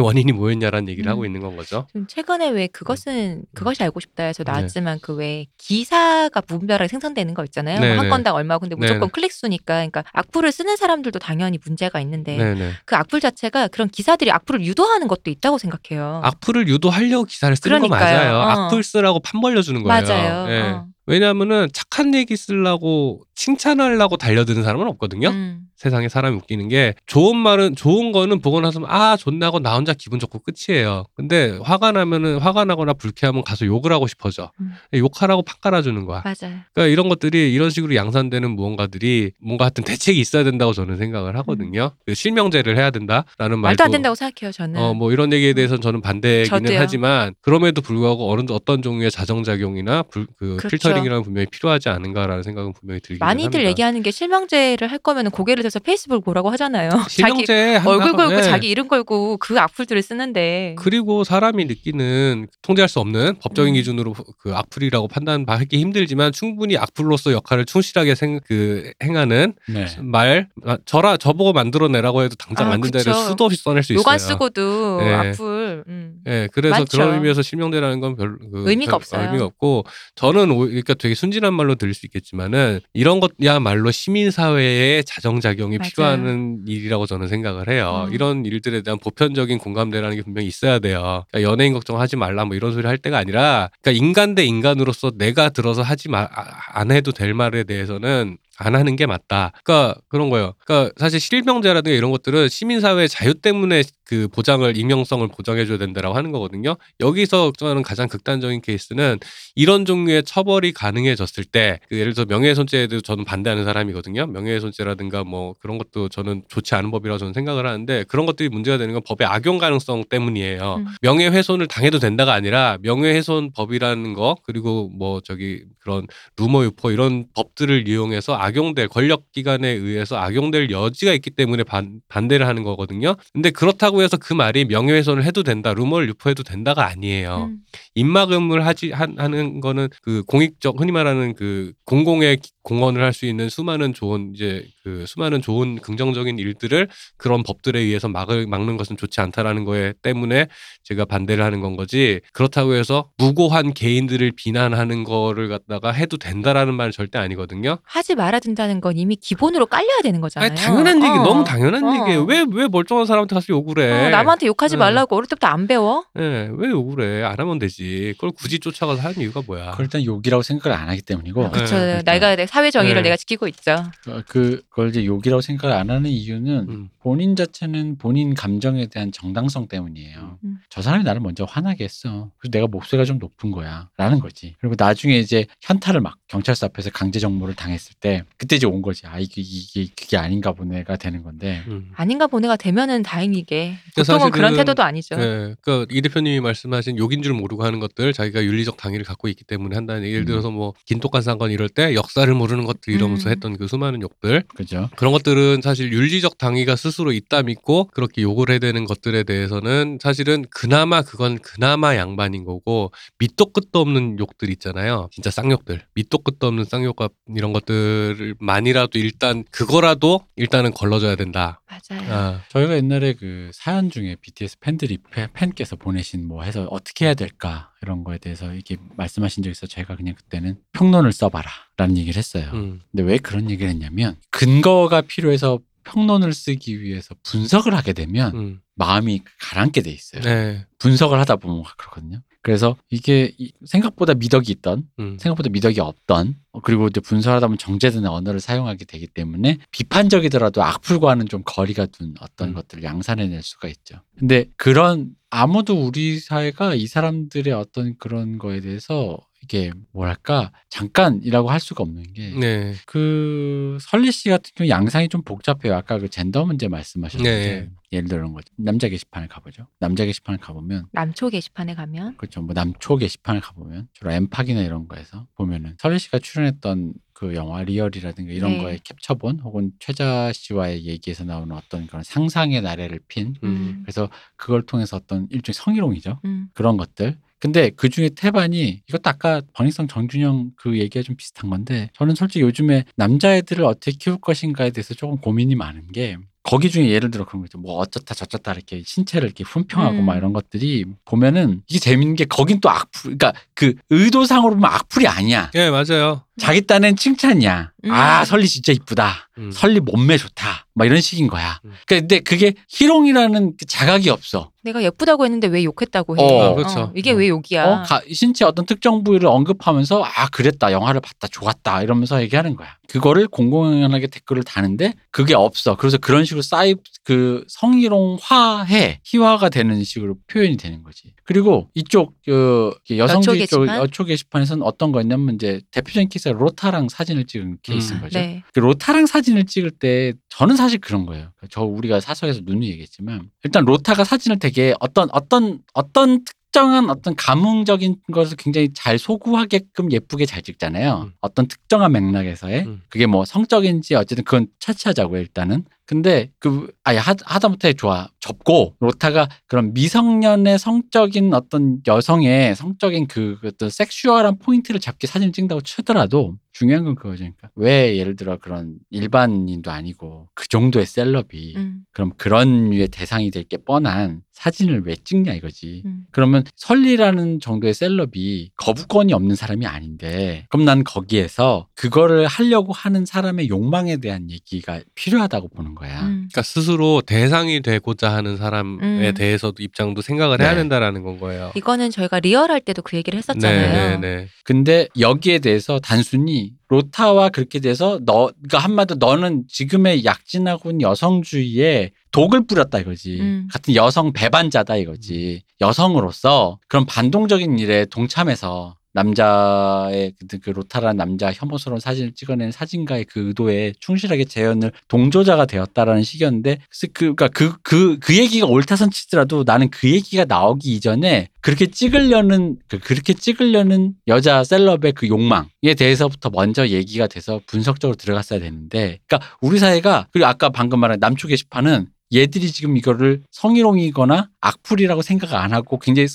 원인이 뭐였냐라는 얘기를 하고 있는 건 거죠. 최근에 왜 그것이 알고 싶다 해서 나왔지만 네. 그 왜 기사가 무분별하게 생성되는 거 있잖아요. 뭐 한 건당 얼마고 근데 무조건 클릭수니까 그러니까 악플을 쓰는 사람들도 당연히 문제가 있는데 그 악플 자체가 그런 기사들이 악플을 유도하는 것도 있다고 생각해요. 악플을 유도하려고 기사를 쓰는 거 맞아요. 악플 쓰라고 판 벌려주는 거예요. 맞아요. 네. 왜냐하면은 착한 얘기 쓰려고 칭찬하려고 달려드는 사람은 없거든요. 세상에 사람이 웃기는 게 좋은 거는 보고 나서 아 좋네 하고 나 혼자 기분 좋고 끝이에요. 근데 화가 나거나 불쾌하면 가서 욕을 하고 싶어져. 욕하라고 팍 깔아주는 거야. 맞아요. 그러니까 이런 것들이 이런 식으로 양산되는 무언가들이 뭔가 하여튼 대책이 있어야 된다고 저는 생각을 하거든요. 실명제를 해야 된다라는 말도 안 된다고 생각해요. 저는 뭐 이런 얘기에 대해서는 저는 반대이기는 저도요. 하지만 그럼에도 불구하고 어떤 종류의 자정작용이나 그렇죠. 필터링이라는 분명히 필요하지 않은가라는 생각은 분명히 들긴 합니다. 많이들 얘기하는 게 실명제를 할 거면 고개를 그래서 페이스북을 보라고 하잖아요. 자기 얼굴 걸고 자기 이름 걸고 그 악플들을 쓰는데. 그리고 사람이 느끼는 통제할 수 없는 법적인 기준으로 그 악플이라고 판단받기 힘들지만 충분히 악플로서 역할을 충실하게 행하는 말 저보고 만들어내라고 해도 당장 만든다를 수도 없이 써낼 수 있어요. 요관 쓰고도 악플. 줄. 네, 그래서 맞죠. 그런 의미에서 실명대라는 건 별로 의미가 없어요. 의미가 없고 저는 그러니까 되게 순진한 말로 들릴 수 있겠지만은 이런 것야말로 시민사회의 자정작용이 맞아요. 필요한 일이라고 저는 생각을 해요. 이런 일들에 대한 보편적인 공감대라는 게 분명히 있어야 돼요. 그러니까 연예인 걱정하지 말라 뭐 이런 소리 할 때가 아니라 그러니까 인간 대 인간으로서 내가 들어서 안 해도 될 말에 대해서는 안 하는 게 맞다. 그러니까 그런 거예요. 그러니까 사실 실명제라든가 이런 것들은 시민사회의 자유 때문에 그 보장을 익명성을 보장해줘야 된다라고 하는 거거든요. 여기서 걱정하는 가장 극단적인 케이스는 이런 종류의 처벌이 가능해졌을 때 그 예를 들어 명예훼손죄에도 저는 반대하는 사람이거든요. 명예훼손죄라든가 뭐 그런 것도 저는 좋지 않은 법이라고 저는 생각을 하는데 그런 것들이 문제가 되는 건 법의 악용 가능성 때문이에요. 명예훼손을 당해도 된다가 아니라 명예훼손 법이라는 거 그리고 뭐 저기 그런 루머 유포 이런 법들을 이용해서 악용될 권력기관에 의해서 악용될 여지가 있기 때문에 반대를 하는 거거든요. 근데 그렇다고 해서 그 말이 명예훼손을 해도 된다, 루머를 유포해도 된다가 아니에요. 입막음을 하는 거는 그 공익적 흔히 말하는 그 공공의 공헌을 할 수 있는 수많은 좋은 이제 그 수많은 좋은 긍정적인 일들을 그런 법들에 의해서 막는 것은 좋지 않다라는 거에 때문에 제가 반대를 하는 건 거지. 그렇다고 해서 무고한 개인들을 비난하는 거를 갖다가 해도 된다라는 말은 절대 아니거든요. 하지 말. 알아둔다는 건 이미 기본으로 깔려야 되는 거잖아요. 아니, 당연한 얘기, 너무 당연한 얘기예요. 왜 멀쩡한 사람한테 가서 욕을 해? 남한테 욕하지 말라고 어릴 때부터 안 배워? 네, 왜 욕을 해? 안 하면 되지. 그걸 굳이 쫓아가서 하는 이유가 뭐야? 그걸 일단 욕이라고 생각을 안 하기 때문이고. 그렇죠. 내가 사회 정의를 내가 지키고 있죠. 그걸 이제 욕이라고 생각을 안 하는 이유는 본인 자체는 본인 감정에 대한 정당성 때문이에요. 저 사람이 나를 먼저 화나게 했어. 그래서 내가 목소리가 좀 높은 거야. 라는 거지. 그리고 나중에 이제 현타를 막 경찰서 앞에서 강제 정모를 당했을 때 그때 이제 온 거지. 아 이게 그게 아닌가 보네가 되는 건데 아닌가 보네가 되면은 다행이게 보통은 그런 태도도 아니죠. 네, 그러니까 이 대표님이 말씀하신 욕인 줄 모르고 하는 것들 자기가 윤리적 당위를 갖고 있기 때문에 한다는 예를 들어서 뭐 긴똑한 사건 이럴 때 역사를 모르는 것들 이러면서 했던 그 수많은 욕들 그죠. 그런 것들은 사실 윤리적 당위가 스스로 있다 믿고 그렇게 욕을 해대는 것들에 대해서는 사실은 그나마 양반인 거고 밑도 끝도 없는 욕들 있잖아요. 진짜 쌍욕들 밑도 끝도 없는 쌍욕과 이런 것들 만이라도 일단은 걸러줘야 된다. 맞아요. 저희가 옛날에 그 사연 중에 BTS 팬께서 보내신 뭐 해서 어떻게 해야 될까 이런 거에 대해서 이렇게 말씀하신 적이 있어서 제가 그냥 그때는 평론을 써봐라 라는 얘기를 했어요. 근데 왜 그런 얘기를 했냐면 근거가 필요해서 평론을 쓰기 위해서 분석을 하게 되면 마음이 가라앉게 돼 있어요. 네. 분석을 하다 보면 그렇거든요. 그래서 이게 생각보다 미덕이 있던 생각보다 미덕이 없던 그리고 이제 분석하다 보면 정제되는 언어를 사용하게 되기 때문에 비판적이더라도 악플과는 좀 거리가 둔 어떤 것들을 양산해낼 수가 있죠. 근데 그런 아무도 우리 사회가 이 사람들의 어떤 그런 거에 대해서 이게 뭐랄까 잠깐이라고 할 수가 없는 게 그 설리 씨 같은 경우 양상이 좀 복잡해요. 아까 그 젠더 문제 말씀하셨는데 예를 들어 이런 거죠. 남자 게시판을 가보면 그렇죠. 뭐 남초 게시판을 가보면 주로 엠팍이나 이런 거에서 보면은 설리 씨가 출연했던 그 영화 리얼이라든가 이런 거에 캡처본 혹은 최자 씨와의 얘기에서 나오는 어떤 그런 상상의 나래를 핀 그래서 그걸 통해서 어떤 일종의 성희롱이죠. 그런 것들. 근데 그중에 태반이 이것도 아까 버닝썬 정준영 그 얘기가 좀 비슷한 건데 저는 솔직히 요즘에 남자애들을 어떻게 키울 것인가에 대해서 조금 고민이 많은 게 거기 중에 예를 들어 그런 거 있죠. 뭐 어쩌다 저쩌다 이렇게 신체를 이렇게 훈평하고 막 이런 것들이 보면은 이게 재밌는 게 거긴 또 악플, 그러니까 그 의도상으로 보면 악플이 아니야. 예, 맞아요. 자기 딴엔 칭찬이야. 아, 설리 진짜 이쁘다. 설리 몸매 좋다. 막 이런 식인 거야. 근데 그게 희롱이라는 자각이 없어. 내가 예쁘다고 했는데 왜 욕했다고 해? 그렇죠. 이게 왜 욕이야? 신체 어떤 특정 부위를 언급하면서 아, 그랬다. 영화를 봤다. 좋았다. 이러면서 얘기하는 거야. 그거를 공공연하게 댓글을 다는데 그게 없어. 그래서 그런 식으로 그 성희롱화해, 희화가 되는 식으로 표현이 되는 거지. 그리고 이쪽 그 여성주의 쪽 여초 게시판에서는 어떤 거였냐면 이제 대표적인 케이스 로타랑 사진을 찍은 케이스인 거죠. 네. 그 로타랑 사진을 찍을 때 저는 사실 그런 거예요. 우리가 사석에서 누누이 얘기했지만 일단 로타가 사진을 되게 어떤 특정한 어떤 감흥적인 것을 굉장히 잘 소구하게끔 예쁘게 잘 찍잖아요. 어떤 특정한 맥락에서의 그게 뭐 성적인지 어쨌든 그건 차치하자고요 일단은. 근데 하다못해 좋아 접고 로타가 그런 미성년의 성적인 어떤 여성의 성적인 그 어떤 섹슈얼한 포인트를 잡기 사진을 찍는다고 치더라도 중요한 건 그거죠. 그러니까 왜 예를 들어 그런 일반인도 아니고 그 정도의 셀럽이 그럼 그런 류의 대상이 될 게 뻔한 사진을 왜 찍냐 이거지. 그러면 설리라는 정도의 셀럽이 거부권이 없는 사람이 아닌데 그럼 난 거기에서 그거를 하려고 하는 사람의 욕망에 대한 얘기가 필요하다고 보는 거야. 그러니까 스스로 대상이 되고자 하는 사람에 대해서도 입장도 생각을 해야 된다라는 건 거예요. 이거는 저희가 리얼할 때도 그 얘기를 했었잖아요. 네. 근데 여기에 대해서 단순히 로타와 그렇게 돼서 그러니까 한마디로 너는 지금의 약진하고 있는 여성주의에 독을 뿌렸다 이거지. 같은 여성 배반자다 이거지. 여성으로서 그런 반동적인 일에 동참해서 남자의 그 로타라는 남자 혐오스러운 사진을 찍어낸 사진가의 그 의도에 충실하게 재현을 동조자가 되었다라는 식이었는데 그 얘기가 옳다선 치더라도 나는 그 얘기가 나오기 이전에 그렇게 찍으려는 여자 셀럽의 그 욕망에 대해서부터 먼저 얘기가 돼서 분석적으로 들어갔어야 되는데 그러니까 우리 사회가 그리고 아까 방금 말한 남초 게시판은 얘들이 지금 이거를 성희롱이거나 악플이라고 생각 안 하고 굉장히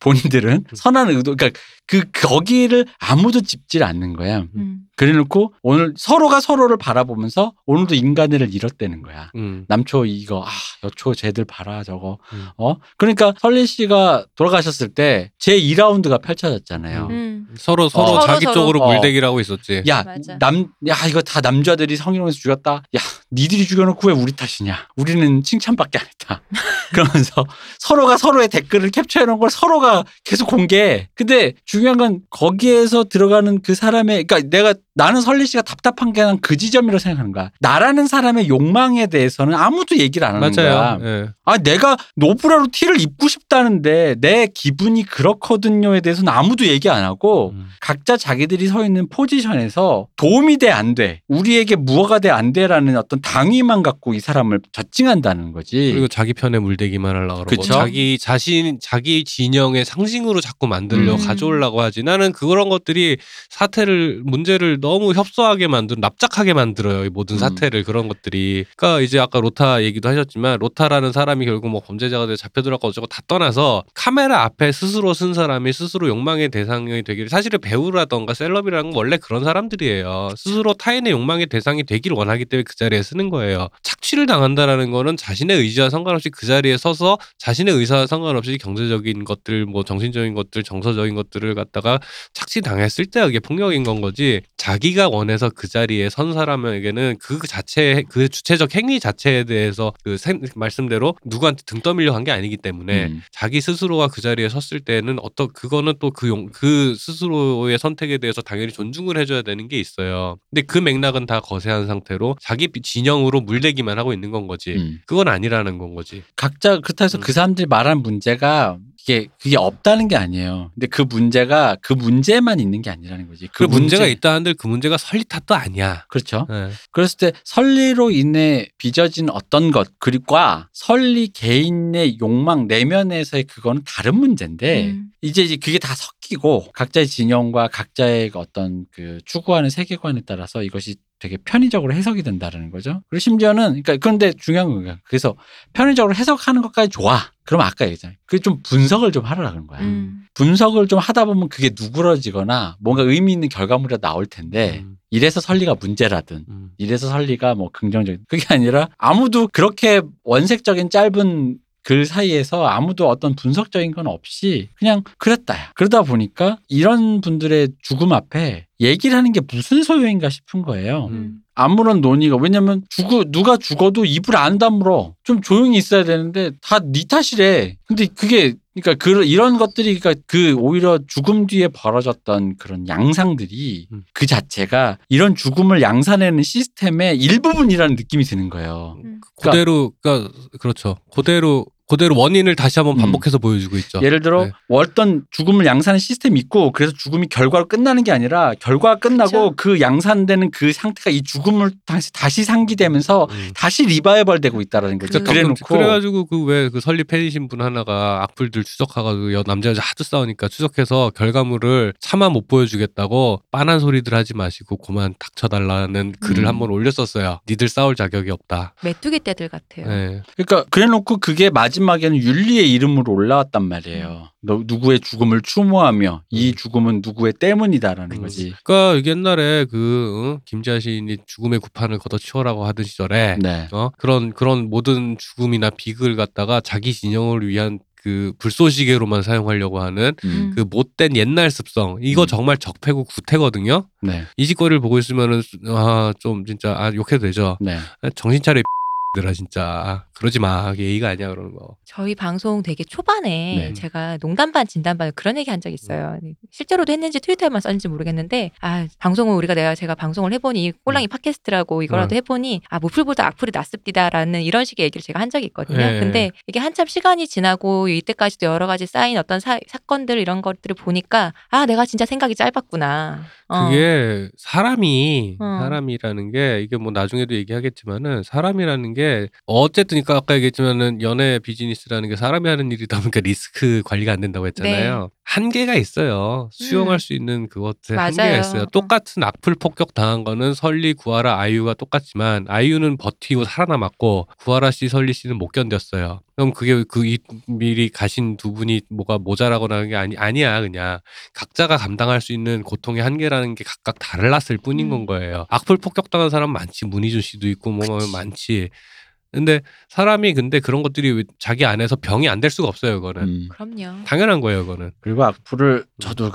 본인들은 선한 의도, 그러니까 거기를 아무도 짚질 않는 거야. 그래놓고 오늘 서로가 서로를 바라보면서 오늘도 인간애를 잃었다는 거야. 남초 이거, 여초 쟤들 봐라 저거. 그러니까 설리 씨가 돌아가셨을 때 제 2라운드가 펼쳐졌잖아요. 서로 자기 서로. 쪽으로 물대기를 하고 있었지. 이거 다 남자들이 성희롱해서 죽였다. 야, 니들이 죽여놓고 왜 우리 탓이냐. 우리는 칭찬밖에 안 했다. 그러면서 서로가 서로의 댓글을 캡처해놓은 걸 서로가 계속 공개해. 근데 중요한 건 거기에서 들어가는 그 사람의 그러니까 나는 설리 씨가 답답한 게 난 그 지점이라고 생각하는 거야. 나라는 사람의 욕망에 대해서는 아무도 얘기를 안 하는 거야. 네. 내가 노브라로 티를 입고 싶다는데 내 기분이 그렇거든요에 대해서는 아무도 얘기 안 하고 각자 자기들이 서 있는 포지션에서 도움이 돼 안 돼. 우리에게 무허가 돼 안 돼라는 어떤 당위만 갖고 이 사람을 저칭한다는 거지. 그리고 자기 편에 물대기만 하려고 그러고 자기 진영의 상징으로 자꾸 만들려고 가져오려고 하지. 나는 그런 것들이 문제를 너무 협소하게 납작하게 만들어요. 이 모든 사태를 그런 것들이. 그러니까 이제 아까 로타 얘기도 하셨지만 로타라는 사람이 결국 뭐 범죄자가 돼 잡혀들어가고 어쩌고 다 떠나서 카메라 앞에 스스로 쓴 사람이 스스로 욕망의 대상이 되기를 사실은 배우라던가 셀럽이라는 건 원래 그런 사람들이에요. 스스로 타인의 욕망의 대상이 되기를 원하기 때문에 그 자리에 쓰는 거예요. 착취를 당한다라는 거는 자신의 의지와 상관없이 그 자리에 서서 자신의 의사와 상관없이 경제적인 것들 뭐 정신적인 것들 정서적인 것들을 갖다가 착취당했을 때 그게 폭력인 건 거지 자기가 원해서 그 자리에 선 사람에게는 그 주체적 행위 자체에 대해서 말씀대로 누구한테 등 떠밀려 한 게 아니기 때문에 자기 스스로가 그 자리에 섰을 때는 그거는 또 그 스스로의 선택에 대해서 당연히 존중을 해줘야 되는 게 있어요. 근데 그 맥락은 다 거세한 상태로 자기 진영으로 물대기만 하고 있는 건 거지. 그건 아니라는 건 거지. 각자 그렇다 해서 그 사람들이 말한 문제가 그게 없다는 게 아니에요. 근데 그 문제가 그 문제만 있는 게 아니라는 거지. 그 문제가 있다 한들 그 문제가 설리 탓도 아니야. 그렇죠. 네. 그랬을 때 설리로 인해 빚어진 어떤 것 그리고 설리 개인의 욕망 내면에서의 그거는 다른 문제인데 이제 그게 다 섞이고 각자의 진영과 각자의 어떤 그 추구하는 세계관에 따라서 이것이 되게 편의적으로 해석이 된다라는 거죠. 그리고 심지어는 그런데 중요한 거예요. 그래서 편의적으로 해석하는 것까지 좋아. 그럼 아까 얘기했잖아요. 그게 좀 분석을 좀 하라는 거야. 분석을 좀 하다 보면 그게 누그러지거나 뭔가 의미 있는 결과물이 나올 텐데 이래서 설리가 문제라든 이래서 설리가 뭐 긍정적인 그게 아니라 아무도 그렇게 원색적인 짧은 글 사이에서 아무도 어떤 분석적인 건 없이 그냥 그랬다야. 그러다 보니까 이런 분들의 죽음 앞에 얘기를 하는 게 무슨 소용인가 싶은 거예요. 아무런 논의가 왜냐면 누가 죽어도 입을 안 다물어. 좀 조용히 있어야 되는데 다 네 탓이래. 근데 그게 이런 것들이 오히려 죽음 뒤에 벌어졌던 그런 양상들이 그 자체가 이런 죽음을 양산하는 시스템의 일부분이라는 느낌이 드는 거예요. 그대로 그렇죠. 그대로 그대로 원인을 다시 한번 반복해서 보여주고 있죠. 예를 들어 네. 어떤 죽음을 양산하는 시스템이 있고 그래서 죽음이 결과로 끝나는 게 아니라 결과가 끝나고 그렇죠. 그 양산되는 그 상태가 이 죽음을 다시 상기되면서 다시 리바이벌되고 있다라는 거죠. 그래놓고 그래가지고 그 왜 그 설리 팬이신 분 하나가 악플들 추적해가지고 남자 여자 하도 싸우니까 추적해서 결과물을 차마 못 보여주겠다고 빤한 소리들 하지 마시고 그만 닥쳐달라는 글을 한번 올렸었어요. 니들 싸울 자격이 없다. 메뚜기 떼들 같아요. 네. 그러니까 그래놓고 그게 마지막에는 윤리의 이름으로 올라왔단 말이에요. 누구의 죽음을 추모하며 이 죽음은 누구의 때문이다라는 거지. 그러니까 옛날에 그 김지아 시인이 죽음의 구판을 걷어치워라고 하던 시절에 네. 그런 모든 죽음이나 비극을 갖다가 자기 진영을 위한 그 불쏘시개로만 사용하려고 하는 그 못된 옛날 습성 이거 정말 적폐고 구태거든요. 네. 이 짓거리를 보고 있으면은 좀 진짜 욕해도 되죠. 네. 정신 차려. 들아 진짜 그러지 마 예의가 아니야 그러는 거. 저희 방송 되게 초반에 네. 제가 농담 반 진담 반 그런 얘기 한 적이 있어요. 실제로도 했는지 트위터에만 썼는지 모르겠는데 방송을 제가 방송을 해보니 꼴랑이 팟캐스트라고 이거라도 해보니 무플보다 악플이 낫습니다라는 이런 식의 얘기를 제가 한 적이 있거든요. 네. 근데 이게 한참 시간이 지나고 이때까지도 여러 가지 쌓인 어떤 사건들 이런 것들을 보니까 내가 진짜 생각이 짧았구나. 그게 사람이라는 게 이게 뭐 나중에도 얘기하겠지만은 사람이라는 게 어쨌든 아까 얘기했지만은 연애 비즈니스라는 게 사람이 하는 일이다 보니까 리스크 관리가 안 된다고 했잖아요. 네. 한계가 있어요. 수용할 수 있는 그것에 한계가 있어요. 똑같은 악플 폭격 당한 거는 설리, 구하라, 아이유가 똑같지만 아이유는 버티고 살아남았고 구하라 씨, 설리 씨는 못 견뎠어요. 그럼 그게 미리 가신 두 분이 뭐가 모자라거나 하는 게 아니야 그냥 각자가 감당할 수 있는 고통의 한계라는 게 각각 달랐을 뿐인 건 거예요. 악플 폭격당한 사람 많지. 문희준 씨도 있고 뭐 많지. 근데 사람이 근데 그런 것들이 자기 안에서 병이 안 될 수가 없어요. 그거는 그럼요. 당연한 거예요. 그거는. 그리고 악플을 저도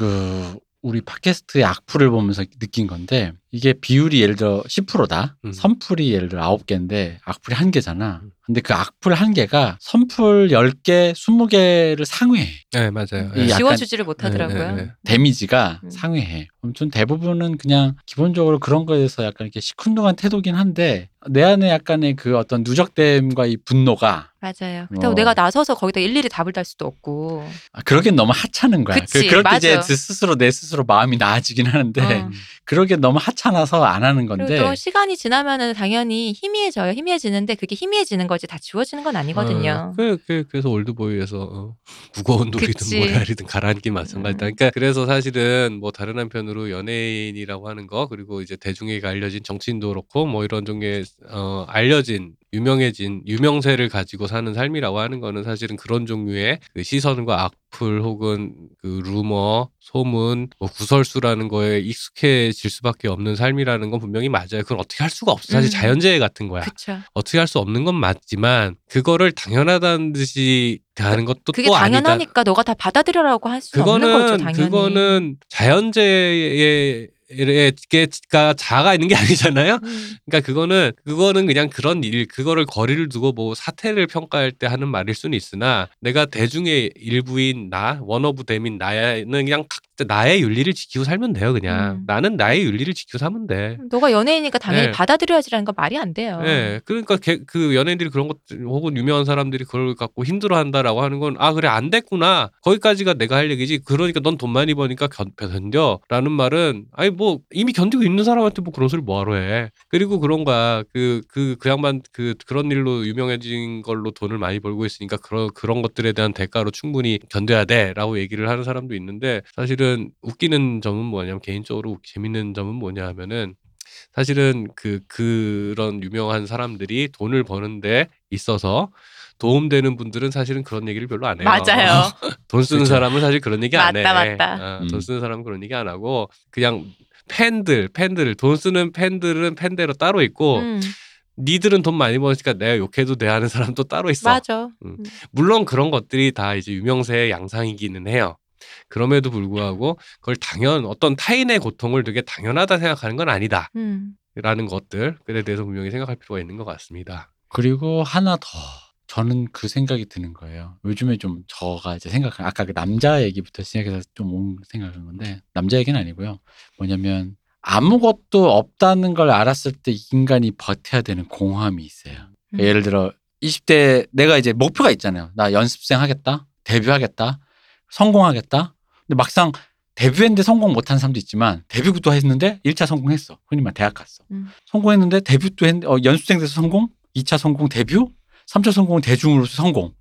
우리 팟캐스트의 악플을 보면서 느낀 건데 이게 비율이 예를 들어 10%다. 선플이 예를 들어 9개인데 악플이 1개잖아. 근데 그 악플 1개가 선플 10개, 20개를 상회해. 네, 맞아요. 네. 지워주지를 못하더라고요. 네. 데미지가 상회해. 아무튼 대부분은 그냥 기본적으로 그런 거에서 약간 이렇게 시큰둥한 태도긴 한데 내 안에 약간의 그 어떤 누적됨과 이 분노가 맞아요. 그렇다고 내가 나서서 거기다 일일이 답을 달 수도 없고. 그러기엔 너무 하찮은 거야. 그럴 때 이제 내 스스로 마음이 나아지긴 하는데 그러기엔 너무 하찮아서 안 하는 건데. 그리고 또 시간이 지나면은 당연히 희미해져요. 희미해지는데 그게 희미해지는 거지 다 지워지는 건 아니거든요. 그래서 올드보이에서 무거운 놀이든 모래알이든 가라앉기 마찬가지다. 그러니까 그래서 사실은 뭐 다른 한편으로 연예인이라고 하는 거 그리고 이제 대중에게 알려진 정치인도 그렇고 뭐 이런 종류의 알려진 유명해진 유명세를 가지고 사는 삶이라고 하는 거는 사실은 그런 종류의 그 시선과 악플 혹은 그 루머, 소문, 뭐 구설수라는 거에 익숙해질 수밖에 없는 삶이라는 건 분명히 맞아요. 그건 어떻게 할 수가 없어. 사실 자연재해 같은 거야. 그쵸. 어떻게 할 수 없는 건 맞지만 그거를 당연하다는 듯이 하는 것도 그게 또 당연하니까 아니다. 너가 다 받아들여라고 할 수 없는 거죠. 당연히. 그거는 자연재해의 이렇게가 자아가 있는 게 아니잖아요. 그러니까 그거는 그냥 그런 일, 그거를 거리를 두고 뭐 사태를 평가할 때 하는 말일 수는 있으나 내가 대중의 일부인 나, 원 오브 댐인 나는 그냥 나의 윤리를 지키고 살면 돼요. 그냥 나는 나의 윤리를 지키고 사면 돼. 너가 연예인이니까 당연히 네. 받아들여야지라는 건 말이 안 돼요. 네, 그러니까 그 연예인들이 그런 것 혹은 유명한 사람들이 그걸 갖고 힘들어한다라고 하는 건 그래 안 됐구나 거기까지가 내가 할 얘기지. 그러니까 넌 돈 많이 버니까 견뎌라는 말은 아니 뭐 이미 견디고 있는 사람한테 뭐 그런 소리 뭐하러 해. 그리고 그런 거야. 그 양반 그런 일로 유명해진 걸로 돈을 많이 벌고 있으니까 그런 것들에 대한 대가로 충분히 견뎌야 돼라고 얘기를 하는 사람도 있는데 사실은. 웃기는 점은 뭐냐면 개인적으로 재밌는 점은 뭐냐 하면은 사실은 그런 유명한 사람들이 돈을 버는데 있어서 도움되는 분들은 사실은 그런 얘기를 별로 안 해요. 맞아요. 돈 쓰는 그렇죠. 사람은 사실 그런 얘기 안 해. 맞다. 돈 쓰는 사람은 그런 얘기 안 하고 그냥 팬들 돈 쓰는 팬들은 팬대로 따로 있고 니들은 돈 많이 버니까 내가 욕해도 돼 하는 사람도 따로 있어. 맞아. 물론 그런 것들이 다 이제 유명세의 양상이기는 해요. 그럼에도 불구하고 그걸 어떤 타인의 고통을 되게 당연하다 생각하는 건 아니다 라는 것들에 대해서 분명히 생각할 필요가 있는 것 같습니다. 그리고 하나 더 저는 그 생각이 드는 거예요. 요즘에 좀 제가 이제 생각하는 아까 그 남자 얘기부터 시작해서 좀 생각하는 건데 남자 얘기는 아니고요. 뭐냐면 아무것도 없다는 걸 알았을 때 인간이 버텨야 되는 공허함이 있어요. 예를 들어 20대 내가 이제 목표가 있잖아요. 나 연습생 하겠다. 데뷔하겠다. 성공하겠다. 근데 막상 데뷔했는데 성공 못한 사람도 있지만 데뷔도 했는데 1차 성공했어. 흔히 말해 대학 갔어. 성공했는데 데뷔도 했는데 연습생 돼서 성공, 2차 성공 데뷔, 3차 성공은 대중으로서 성공.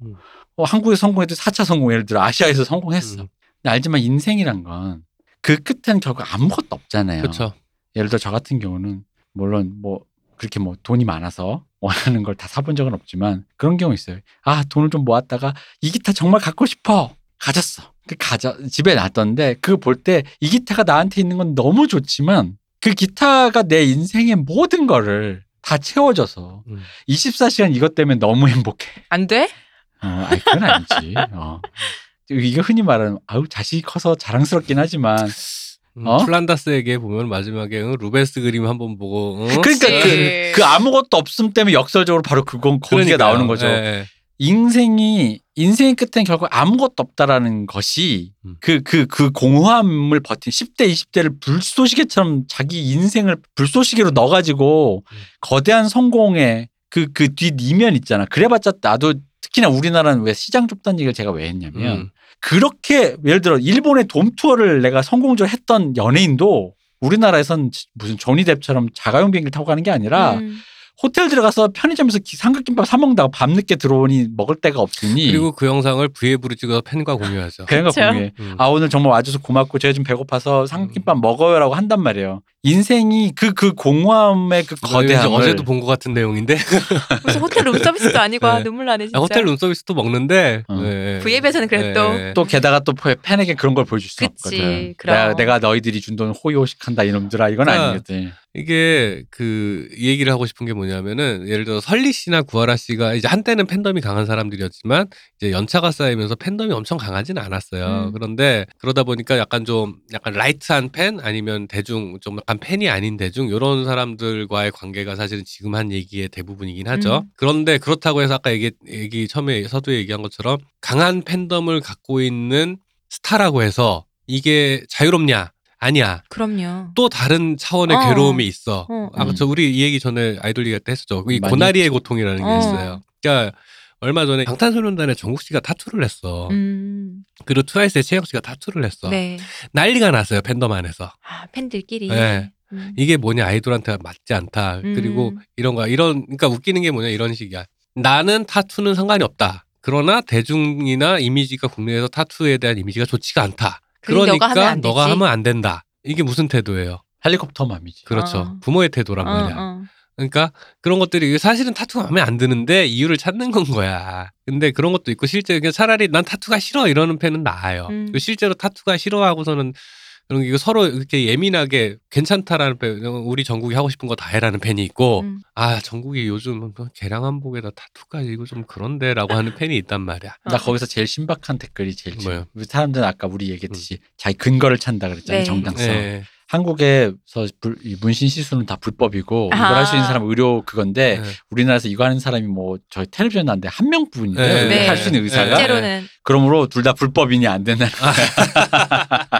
한국에서 성공해도 4차 성공 예를 들어 아시아에서 성공했어. 근데 알지만 인생이란 건 그 끝엔 결국 아무것도 없잖아요. 그쵸. 예를 들어 저 같은 경우는 물론 뭐 그렇게 뭐 돈이 많아서 원하는 걸 다 사본 적은 없지만 그런 경우 있어요. 아 돈을 좀 모았다가 이 기타 정말 갖고 싶어. 가졌어. 집에 놨던데 그거 볼 때 이 기타가 나한테 있는 건 너무 좋지만 그 기타가 내 인생의 모든 거를 다 채워줘서 24시간 이것 때문에 너무 행복해. 안 돼? 아니 그건 아니지. 이거 흔히 말하는 아우 자식이 커서 자랑스럽긴 하지만 플란다스에게 보면 마지막에 루베스 그림 한번 보고 그러니까 그 아무것도 없음 때문에 역설적으로 바로 그건 거기가 나오는 거죠. 예. 인생의 끝엔 결국 아무것도 없다라는 것이 그 공허함을 버틴 10대 20대를 불쏘시개처럼 자기 인생을 불쏘시개로 넣어가지고 거대한 성공의 그 뒷이면 있잖아. 그래봤자 나도 특히나 우리나라는 왜 시장 좁다는 얘기를 제가 왜 했냐면 그렇게 예를 들어 일본의 돔투어를 내가 성공적으로 했던 연예인도 우리나라에선 무슨 조니 뎁처럼 자가용 비행기를 타고 가는 게 아니라 호텔 들어가서 편의점에서 삼각김밥 사 먹다가 밤늦게 들어오니 먹을 데가 없으니 그리고 그 영상을 브이앱으로 찍어서 팬과 공유하죠. 팬과 공유해. 아 오늘 정말 와줘서 고맙고 제가 좀 배고파서 삼각김밥 먹어요라고 한단 말이에요. 인생이 그 공허함의 그 거대함을 어제도 본 것 같은 내용인데 무슨 호텔 룸서비스도 아니고 네. 눈물 나네 진짜. 호텔 룸서비스도 먹는데 네. 브이앱에서는 그래도 네. 또 게다가 또 팬에게 그런 걸 보여줄 수 없거든. 내가 너희들이 준 돈 호의호식한다 이놈들아 이건 아니거든. 이게 그 얘기를 하고 싶은 게 뭐냐면은 예를 들어 설리 씨나 구하라 씨가 이제 한때는 팬덤이 강한 사람들이었지만 이제 연차가 쌓이면서 팬덤이 엄청 강하진 않았어요. 그런데 그러다 보니까 약간 라이트한 팬 아니면 대중 좀 약간 팬이 아닌 대중 이런 사람들과의 관계가 사실은 지금 한 얘기의 대부분이긴 하죠. 그런데 그렇다고 해서 아까 얘기 처음에 서두에 얘기한 것처럼 강한 팬덤을 갖고 있는 스타라고 해서 이게 자유롭냐? 아니야. 그럼요. 또 다른 차원의 괴로움이 있어. 아까 우리 이 얘기 전에 아이돌 얘기할 때 했었죠. 이 고나리의 있지. 고통이라는 게 있어요. 그러니까 얼마 전에 방탄소년단의 정국 씨가 타투를 했어. 그리고 트와이스의 최혁 씨가 타투를 했어. 네. 난리가 났어요. 팬덤 안에서. 아, 팬들끼리. 네. 이게 뭐냐 아이돌한테 맞지 않다. 그리고 이런 거야. 그러니까 웃기는 게 뭐냐 이런 식이야. 나는 타투는 상관이 없다. 그러나 대중이나 이미지가 국내에서 타투에 대한 이미지가 좋지가 않다. 그러니까 너가 하면 안 된다. 이게 무슨 태도예요? 헬리콥터맘이지. 그렇죠. 부모의 태도란 말이야. 그러니까 그런 것들이 사실은 타투가 마음에 안 드는데 이유를 찾는 건 거야. 근데 그런 것도 있고 실제 그냥 차라리 난 타투가 싫어 이러는 팬은 나아요. 실제로 타투가 싫어하고서는 그런 게 서로 이렇게 예민하게 괜찮다라는 팬, 우리 정국이 하고 싶은 거 다 해라는 팬이 있고 아 정국이 요즘 개량 한복에다 타투까지 이거 좀 그런데 라고 하는 팬이 있단 말이야. 나 거기서 제일 신박한 댓글이 제일 뭐예요? 사람들은 아까 우리 얘기했듯이 자기 근거를 찬다 그랬잖아요. 네. 정당성. 네. 한국에서 문신 시술은 다 불법이고 이걸 할 수 있는 사람은 의료 그건데 네. 우리나라에서 이거 하는 사람이 뭐 저희 텔레비전 나왔는데 한 명뿐인데 네. 할 수 있는 의사가 실제로는. 그러므로 둘 다 불법이니 안 된다는 거야.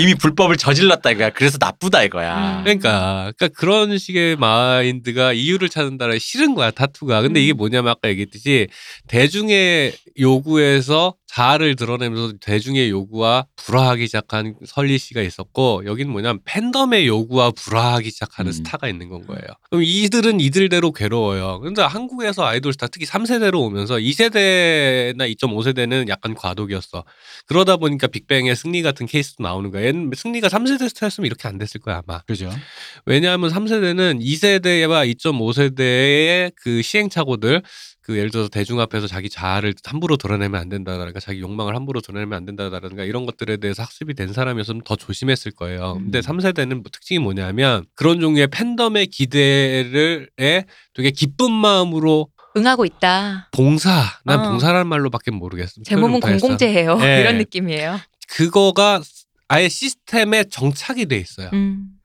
이미 불법을 저질렀다 이거야. 그래서 나쁘다 이거야. 그러니까 그런 식의 마인드가 이유를 찾는다는 싫은 거야 타투가. 근데 이게 뭐냐면 아까 얘기했듯이 대중의 요구에서 자아를 드러내면서 대중의 요구와 불화하기 시작한 설리 씨가 있었고 여기는 뭐냐면 팬덤의 요구와 불화하기 시작하는 스타가 있는 건 거예요. 그럼 이들은 이들대로 괴로워요. 근데 한국에서 아이돌 스타 특히 3세대로 오면서 2세대나 2.5세대는 약간 과도기였어. 그러다 보니까 빅뱅의 승리 같은 케이스도 나오는 거야. 승리가 3세대 스타였으면 이렇게 안 됐을 거야 아마. 그죠. 왜냐하면 3세대는 2세대와 2.5세대의 그 시행착오들 그 예를 들어서 대중 앞에서 자기 자아를 함부로 드러내면 안 된다라든가 자기 욕망을 함부로 드러내면 안 된다라든가 이런 것들에 대해서 학습이 된 사람이었으면 더 조심했을 거예요. 근데 3세대는 특징이 뭐냐면 그런 종류의 팬덤의 기대를 되게 기쁜 마음으로 응하고 있다. 난 봉사라는 말로밖에 모르겠습니다. 제 몸은 공공재예요. 네. 이런 느낌이에요. 그거가 아예 시스템에 정착이 돼 있어요.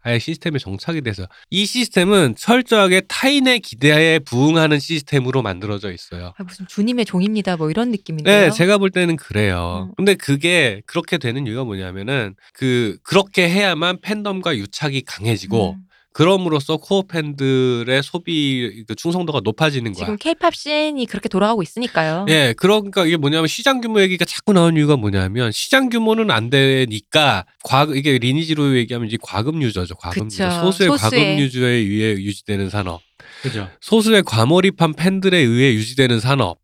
아예 시스템에 정착이 돼서 이 시스템은 철저하게 타인의 기대에 부응하는 시스템으로 만들어져 있어요. 아, 무슨 주님의 종입니다 뭐 이런 느낌인데요. 네, 제가 볼 때는 그래요. 근데 그게 그렇게 되는 이유가 뭐냐면은 그렇게 해야만 팬덤과 유착이 강해지고 그럼으로써 코어 팬들의 소비 충성도가 높아지는 거야. 지금 K-팝 씬이 그렇게 돌아가고 있으니까요. 예, 그러니까 이게 뭐냐면 시장 규모 얘기가 자꾸 나온 이유가 뭐냐면 시장 규모는 안 되니까 이게 리니지로 얘기하면 이제 과금 유저죠. 과금 그쵸. 유저. 소수의 과금 유저에 의해 유지되는 산업. 그죠. 소수의 과몰입한 팬들에 의해 유지되는 산업.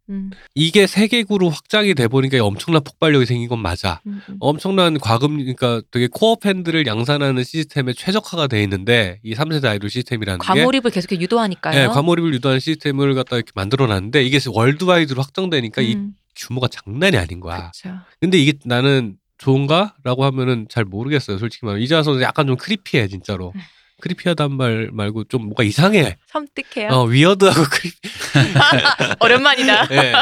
이게 세계구로 확장이 돼 보니까 엄청난 폭발력이 생긴 건 맞아. 엄청난 과금, 그러니까 되게 코어 팬들을 양산하는 시스템에 최적화가 돼 있는데 이 3세대 아이돌 시스템이라는 과몰입을 계속 유도하니까요. 네, 과몰입을 유도하는 시스템을 갖다 이렇게 만들어놨는데 이게 월드와이드로 확장되니까 이 규모가 장난이 아닌 거야. 그쵸. 근데 이게 나는 좋은가라고 하면은 잘 모르겠어요. 솔직히 말하면 이제 와서 약간 좀 크리피해 진짜로. 크리피하단 말 말고 좀 뭐가 이상해. 섬뜩해요. 위어드하고 크리피. 오랜만이다. 네.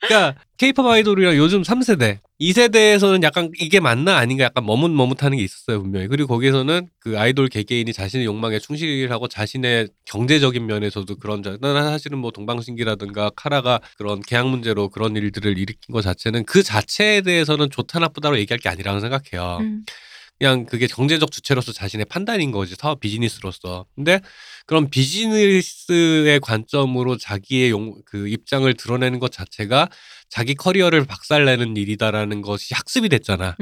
그러니까 K-POP 아이돌이랑 요즘 3세대, 2세대에서는 약간 이게 맞나 아닌가 약간 머뭇머뭇하는 게 있었어요 분명히. 그리고 거기에서는 그 아이돌 개개인이 자신의 욕망에 충실하고 자신의 경제적인 면에서도 그런 사실은 뭐 동방신기라든가 카라가 그런 계약 문제로 그런 일들을 일으킨 것 자체는 그 자체에 대해서는 좋다 나쁘다로 얘기할 게 아니라고 생각해요. 그냥 그게 경제적 주체로서 자신의 판단인 거지. 사업 비즈니스로서. 근데 그런 비즈니스의 관점으로 자기의 그 입장을 드러내는 것 자체가 자기 커리어를 박살내는 일이다라는 것이 학습이 됐잖아.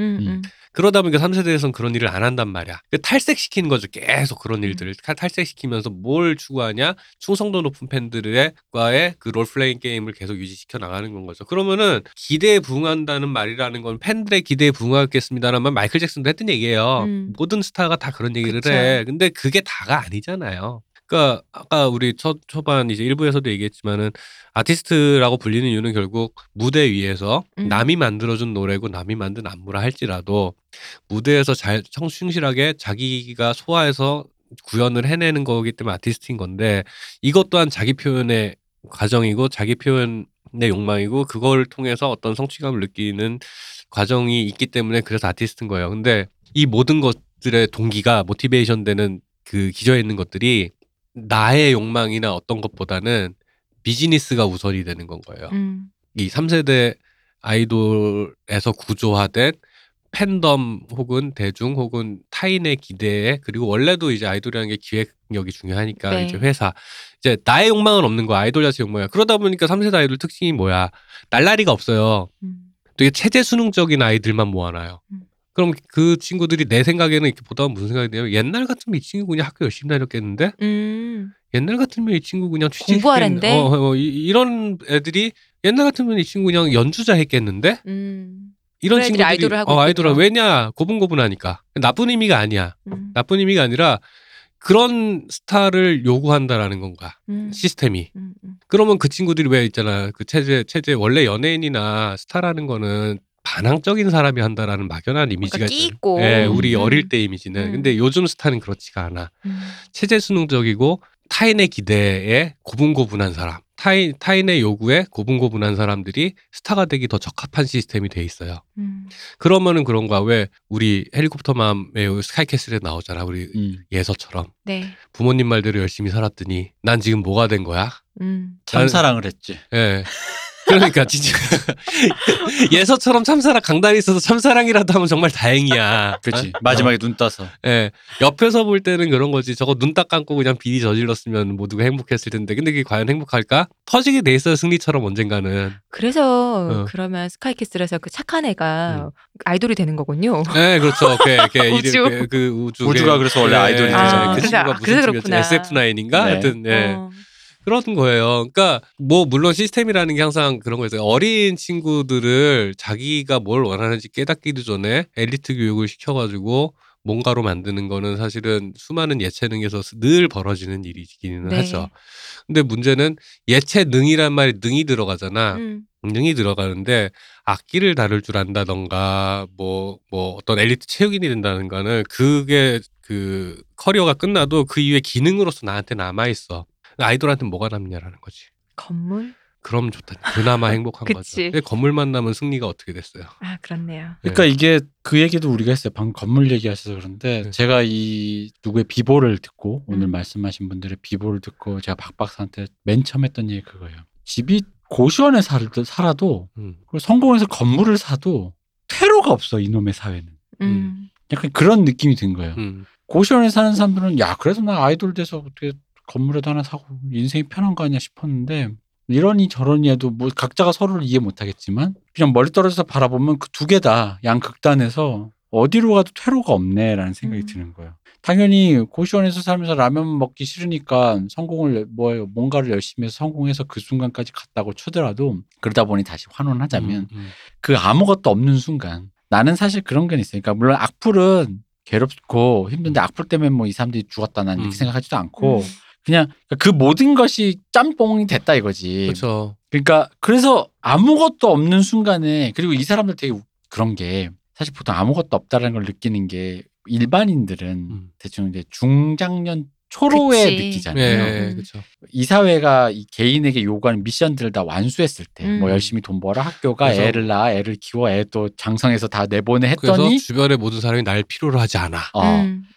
그러다 보니까 3세대에서는 그런 일을 안 한단 말이야. 탈색시키는 거죠. 계속 그런 일들을. 탈색시키면서 뭘 추구하냐. 충성도 높은 팬들과의 그 롤플레잉 게임을 계속 유지시켜 나가는 건 거죠. 그러면은 기대에 부응한다는 말이라는 건 팬들의 기대에 부응하겠습니다라는 말 마이클 잭슨도 했던 얘기예요. 모든 스타가 다 그런 얘기를 그쵸. 해. 근데 그게 다가 아니잖아요. 그러니까 아까 우리 초반 이제 1부에서도 얘기했지만은 아티스트라고 불리는 이유는 결국 무대 위에서 남이 만들어준 노래고 남이 만든 안무라 할지라도 무대에서 잘 충실하게 자기가 소화해서 구현을 해내는 거기 때문에 아티스트인 건데 이것 또한 자기 표현의 과정이고 자기 표현의 욕망이고 그걸 통해서 어떤 성취감을 느끼는 과정이 있기 때문에 그래서 아티스트인 거예요. 근데 이 모든 것들의 동기가 모티베이션 되는 그 기저에 있는 것들이 나의 욕망이나 어떤 것보다는 비즈니스가 우선이 되는 건 거예요. 이 3세대 아이돌에서 구조화된 팬덤 혹은 대중 혹은 타인의 기대에 그리고 원래도 이제 아이돌이라는 게 기획력이 중요하니까 네. 이제 회사 이제 나의 욕망은 없는 거야. 아이돌 자체 욕망이야. 그러다 보니까 3세대 아이돌 특징이 뭐야. 날라리가 없어요. 되게 체제 수능적인 아이들만 모아놔요. 그럼 그 친구들이 내 생각에는 이렇게 보다 보면 무슨 생각이 드냐면 옛날 같으면 이 친구 그냥 학교 열심히 다녔겠는데 옛날 같으면 이 친구 그냥 공부하랬는데 이런 애들이 옛날 같으면 이 친구 그냥 연주자 했겠는데 이런 친구들이 아이돌을 하고 아이돌을 왜냐 고분고분하니까 나쁜 의미가 아니야. 나쁜 의미가 아니라 그런 스타를 요구한다라는 건가 시스템이. 그러면 그 친구들이 왜 있잖아 그 체제 원래 연예인이나 스타라는 거는 반항적인 사람이 한다라는 막연한 이미지가 있고, 예, 우리 어릴 때 이미지는. 근데 요즘 스타는 그렇지가 않아. 체제 수능적이고 타인의 기대에 고분고분한 사람, 타인의 요구에 고분고분한 사람들이 스타가 되기 더 적합한 시스템이 돼 있어요. 그러면은 그런가 왜 우리 헬리콥터맘의 스카이캐슬에 나오잖아, 우리 예서처럼. 네. 부모님 말대로 열심히 살았더니 난 지금 뭐가 된 거야? 참사랑을 했지. 예. 그러니까 진짜 예서처럼 참사랑 강단이 있어서 참사랑이라도 하면 정말 다행이야. 그렇지. 마지막에 눈 떠서. 예. 옆에서 볼 때는 그런 거지. 저거 눈 딱 감고 그냥 비리 저질렀으면 모두가 행복했을 텐데. 근데 그게 과연 행복할까? 터지게 돼 있어요. 승리처럼 언젠가는. 그래서 그러면 스카이캐슬에서 그 착한 애가 아이돌이 되는 거군요. 네, 그렇죠. 우주. 그 우주가 그래서 원래 아이돌이 되잖아요. 그 친구가 무슨 팀이었죠? SF9인가? 하여튼 예. 그런 거예요. 그러니까 뭐 물론 시스템이라는 게 항상 그런 거였어요. 어린 친구들을 자기가 뭘 원하는지 깨닫기도 전에 엘리트 교육을 시켜가지고 뭔가로 만드는 거는 사실은 수많은 예체능에서 늘 벌어지는 일이기는 네. 하죠. 근데 문제는 예체능이란 말이 능이 들어가잖아. 능이 들어가는데 악기를 다룰 줄 안다던가 뭐 어떤 엘리트 체육인이 된다는가는 그게 그 커리어가 끝나도 그 이후에 기능으로서 나한테 남아있어. 아이돌한테 뭐가 남냐라는 거지. 건물? 그럼 좋다. 그나마 행복한 거죠. 건물만 남은 승리가 어떻게 됐어요? 아, 그렇네요. 그러니까 이게 그 얘기도 우리가 했어요. 방금 건물 얘기하셔서 그런데 제가 이 누구의 비보를 듣고 오늘 말씀하신 분들의 비보를 듣고 제가 박 박사한테 맨 처음 했던 얘기 그거예요. 집이 고시원에 살아도 그리고 성공해서 건물을 사도 퇴로가 없어. 이놈의 사회는. 약간 그런 느낌이 든 거예요. 고시원에 사는 사람들은 야 그래서 나 아이돌 돼서 어떻게 건물에도 하나 사고 인생이 편한 거 아니야 싶었는데 이러니 저러니 해도 뭐 각자가 서로를 이해 못하겠지만 그냥 멀리 떨어져서 바라보면 그 두 개 다 양 극단에서 어디로 가도 퇴로가 없네라는 생각이 드는 거예요. 당연히 고시원에서 살면서 라면 먹기 싫으니까 성공을 뭐예요? 뭔가를 열심히 해서 성공해서 그 순간까지 갔다고 쳐더라도 그러다 보니 다시 환원하자면 그 아무것도 없는 순간 나는 사실 그런 게 있으니까 물론 악플은 괴롭고 힘든데 악플 때문에 뭐 이 사람들이 죽었다 난 이렇게 생각하지도 않고 그냥 그 모든 것이 짬뽕이 됐다 이거지. 그렇죠. 그러니까 그래서 아무것도 없는 순간에 그리고 이 사람들 되게 그런 게 사실 보통 아무것도 없다라는 걸 느끼는 게 일반인들은 대충 이제 중장년 초로에 그치. 느끼잖아요. 네, 그렇죠. 이 사회가 이 개인에게 요구하는 미션들을 다 완수했을 때, 뭐 열심히 돈 벌어, 학교가 애를 낳아, 애를 키워, 애 또 장성해서 다 내보내 했더니 그래서 주변의 모든 사람이 날 필요로 하지 않아.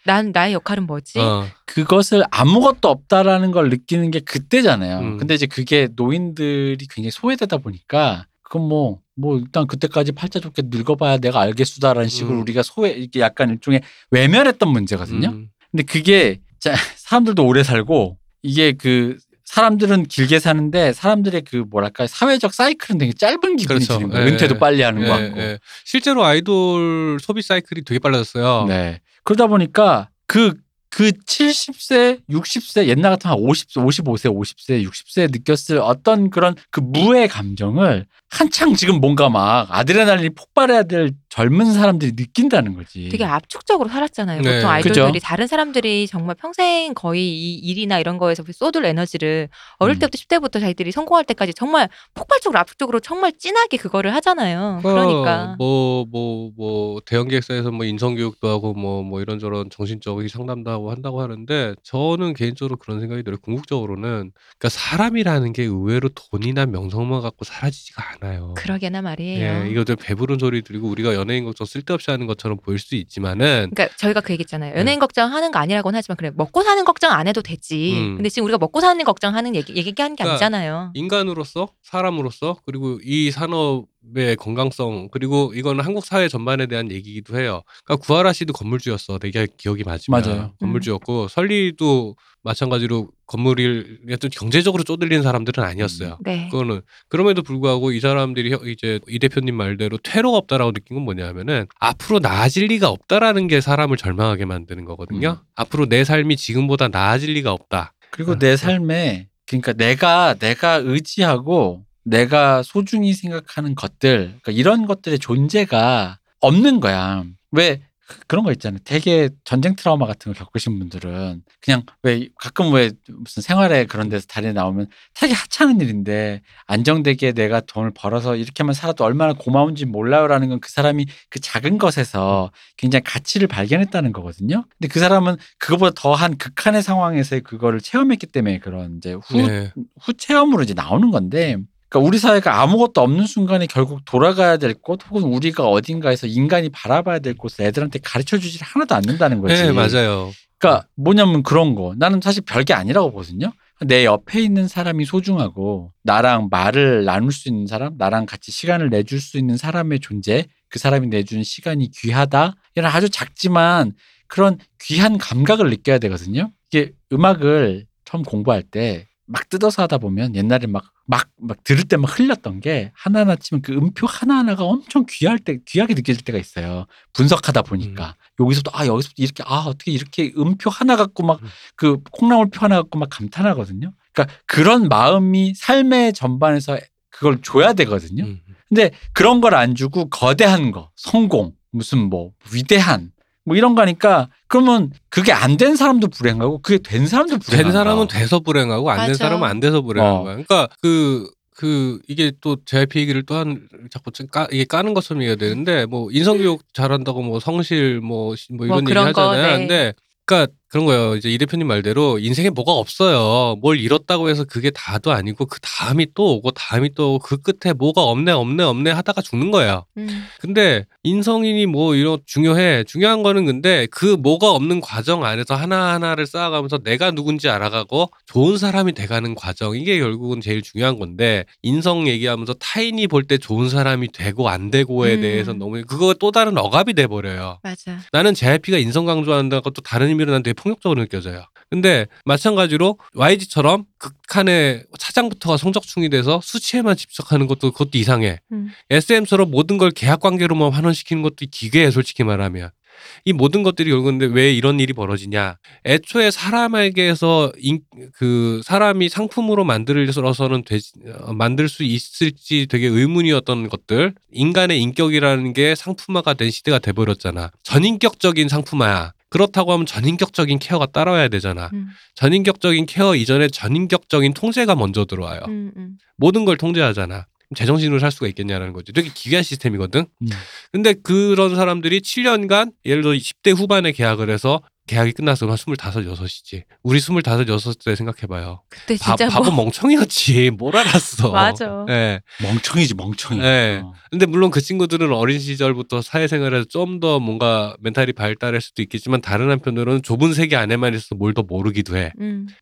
난 나의 역할은 뭐지? 그것을 아무것도 없다라는 걸 느끼는 게 그때잖아요. 근데 이제 그게 노인들이 굉장히 소외되다 보니까 그건 뭐 일단 그때까지 팔자 좋게 늙어봐야 내가 알겠수다라는 식으로 우리가 소외 이렇게 약간 일종의 외면했던 문제거든요. 근데 그게 자, 사람들도 오래 살고 이게 그 사람들은 길게 사는데 사람들의 그 뭐랄까 사회적 사이클은 되게 짧은 기분이 그렇죠. 드는 거예요. 예, 은퇴도 빨리 하는 것 같고. 예. 실제로 아이돌 소비 사이클이 되게 빨라졌어요. 네. 그러다 보니까 그 70세, 60세 옛날 같으면 50세, 55세, 50세, 60세에 느꼈을 어떤 그런 그 무의 감정을 한창 지금 뭔가 막 아드레날린이 폭발해야 될 젊은 사람들이 느낀다는 거지. 되게 압축적으로 살았잖아요. 네. 보통 아이돌들이 그죠? 다른 사람들이 정말 평생 거의 이 일이나 이런 거에서 쏟을 에너지를 어릴 때부터 10대부터 자기들이 성공할 때까지 정말 폭발적으로 압축적으로 정말 진하게 그거를 하잖아요. 그러니까 뭐 대형 기획사에서 뭐 인성 교육도 하고 뭐 이런저런 정신적인 상담도 하고 한다고 하는데 저는 개인적으로 그런 생각이 들어요. 궁극적으로는 그러니까 사람이라는 게 의외로 돈이나 명성만 갖고 사라지지가 않아요. 그러게나 말이에요. 예, 이거 좀 배부른 소리 들리고 우리가 연예인 걱정 쓸데없이 하는 것처럼 보일 수 있지만은 그러니까 저희가 그 얘기했잖아요. 연예인 걱정하는 거 아니라고는 하지만 그래 먹고 사는 걱정 안 해도 되지. 근데 지금 우리가 먹고 사는 걱정하는 얘기하는 게 그러니까 아니잖아요. 인간으로서 사람으로서 그리고 이 산업의 건강성 그리고 이거는 한국 사회 전반에 대한 얘기이기도 해요. 그러니까 구하라 씨도 건물주였어. 내가 기억이 맞아요. 건물주였고 설리도 마찬가지로 건물을 경제적으로 쪼들리는 사람들은 아니었어요. 네. 그거는 그럼에도 불구하고 이 사람들이 이제 이 대표님 말대로 퇴로가 없다라고 느낀 건 뭐냐면은 앞으로 나아질 리가 없다라는 게 사람을 절망하게 만드는 거거든요. 앞으로 내 삶이 지금보다 나아질 리가 없다. 그리고 내 삶에 그러니까 내가 의지하고 내가 소중히 생각하는 것들 그러니까 이런 것들의 존재가 없는 거야. 왜? 그런 거 있잖아요. 되게 전쟁 트라우마 같은 거 겪으신 분들은 그냥 왜 가끔 왜 무슨 생활에 그런 데서 다리에 나오면 되게 하찮은 일인데 안정되게 내가 돈을 벌어서 이렇게만 살아도 얼마나 고마운지 몰라요라는 건 그 사람이 그 작은 것에서 굉장히 가치를 발견했다는 거거든요. 근데 그 사람은 그거보다 더한 극한의 상황에서 그거를 체험했기 때문에 그런 이제 후체험으로 이제 나오는 건데 그러니까 우리 사회가 아무것도 없는 순간에 결국 돌아가야 될 곳 혹은 우리가 어딘가에서 인간이 바라봐야 될 곳을 애들한테 가르쳐주질 하나도 않는다는 거지. 네. 맞아요. 그러니까 뭐냐면 그런 거. 나는 사실 별게 아니라고 보거든요. 내 옆에 있는 사람이 소중하고 나랑 말을 나눌 수 있는 사람 나랑 같이 시간을 내줄 수 있는 사람의 존재 그 사람이 내주는 시간이 귀하다. 이런 아주 작지만 그런 귀한 감각을 느껴야 되거든요. 이게 음악을 처음 공부할 때 막 뜯어서 하다 보면 옛날에 막 들을 때 막 흘렸던 게 하나하나 치면 그 음표 하나하나가 엄청 귀하게 느껴질 때가 있어요. 분석하다 보니까. 여기서부터 이렇게 어떻게 이렇게 음표 하나 갖고 막 그 콩나물표 하나 갖고 막 감탄하거든요. 그러니까 그런 마음이 삶의 전반에서 그걸 줘야 되거든요. 근데 그런 걸 안 주고 거대한 거, 성공, 무슨 위대한 이런 거니까 그러면 그게 안 된 사람도 불행하고 그게 된 사람도 불행하고 된 사람은 돼서 불행하고 안 된 사람은 안 돼서 불행한 거야. 그러니까 이게 또 JYP 얘기를 또 자꾸 이게 까는 것처럼 얘기가 되는데 뭐 인성교육 잘한다고 성실 이런 얘기 하잖아요. 근데 그러니까 그런 거예요. 이제 이 대표님 말대로 인생에 뭐가 없어요. 뭘 잃었다고 해서 그게 다도 아니고 그 다음이 또 오고 다음이 또 오고 그 끝에 뭐가 없네 하다가 죽는 거예요. 근데 인성인이 뭐 이런 중요해. 중요한 거는 근데 그 뭐가 없는 과정 안에서 하나하나를 쌓아가면서 내가 누군지 알아가고 좋은 사람이 돼가는 과정. 이게 결국은 제일 중요한 건데 인성 얘기하면서 타인이 볼 때 좋은 사람이 되고 안 되고에 대해서 너무 그거 또 다른 억압이 돼버려요. 맞아. 나는 JYP가 인성 강조한다는 것도 다른 의미로 난 되게 폭력적으로 느껴져요. 근데 마찬가지로 YG처럼 극한의 차장부터가 성적충이 돼서 수치에만 집착하는 것도 그것도 이상해. SM처럼 모든 걸 계약관계로만 환원시키는 것도 기괴해. 솔직히 말하면. 이 모든 것들이 결국은 왜 이런 일이 벌어지냐. 애초에 사람에게서 그 사람이 상품으로 만들어서는 만들 수 있을지 되게 의문이었던 것들. 인간의 인격이라는 게 상품화가 된 시대가 돼버렸잖아. 전인격적인 상품화야. 그렇다고 하면 전인격적인 케어가 따라와야 되잖아. 전인격적인 케어 이전에 전인격적인 통제가 먼저 들어와요. 모든 걸 통제하잖아. 제정신으로 살 수가 있겠냐라는 거지. 되게 기괴한 시스템이거든. 근데 그런 사람들이 7년간 예를 들어 10대 후반에 계약을 해서 계약이 끝났으면 25, 6이지. 우리 25, 6때 생각해봐요. 그때 진짜 밥은 멍청이였지. 뭘 알았어. 맞아. 네. 멍청이지. 네. 근데 물론 그 친구들은 어린 시절부터 사회생활에서 좀 더 뭔가 멘탈이 발달할 수도 있겠지만 다른 한편으로는 좁은 세계 안에만 있어서 뭘 더 모르기도 해.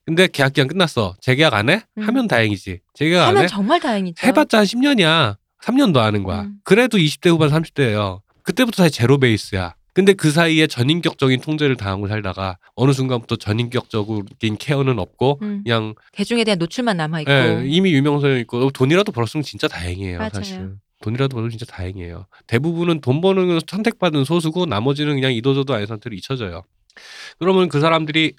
근데 계약기간 끝났어. 재계약 안 해? 하면 다행이지. 재계약 안 해? 하면 정말 다행이죠. 해봤자 한 10년이야. 3년도 하는 거야. 그래도 20대 후반 30대예요. 그때부터 사실 제로 베이스야. 근데 그 사이에 전인격적인 통제를 당하고 살다가 어느 순간부터 전인격적인 케어는 없고 그냥 대중에 대한 노출만 남아있고 예, 이미 유명세는 있고 돈이라도 벌었으면 진짜 다행이에요. 맞아요. 사실 돈이라도 벌면 진짜 다행이에요. 대부분은 돈 버는 걸 선택받은 소수고 나머지는 그냥 이도저도 아닌 상태로 잊혀져요. 그러면 그 사람들이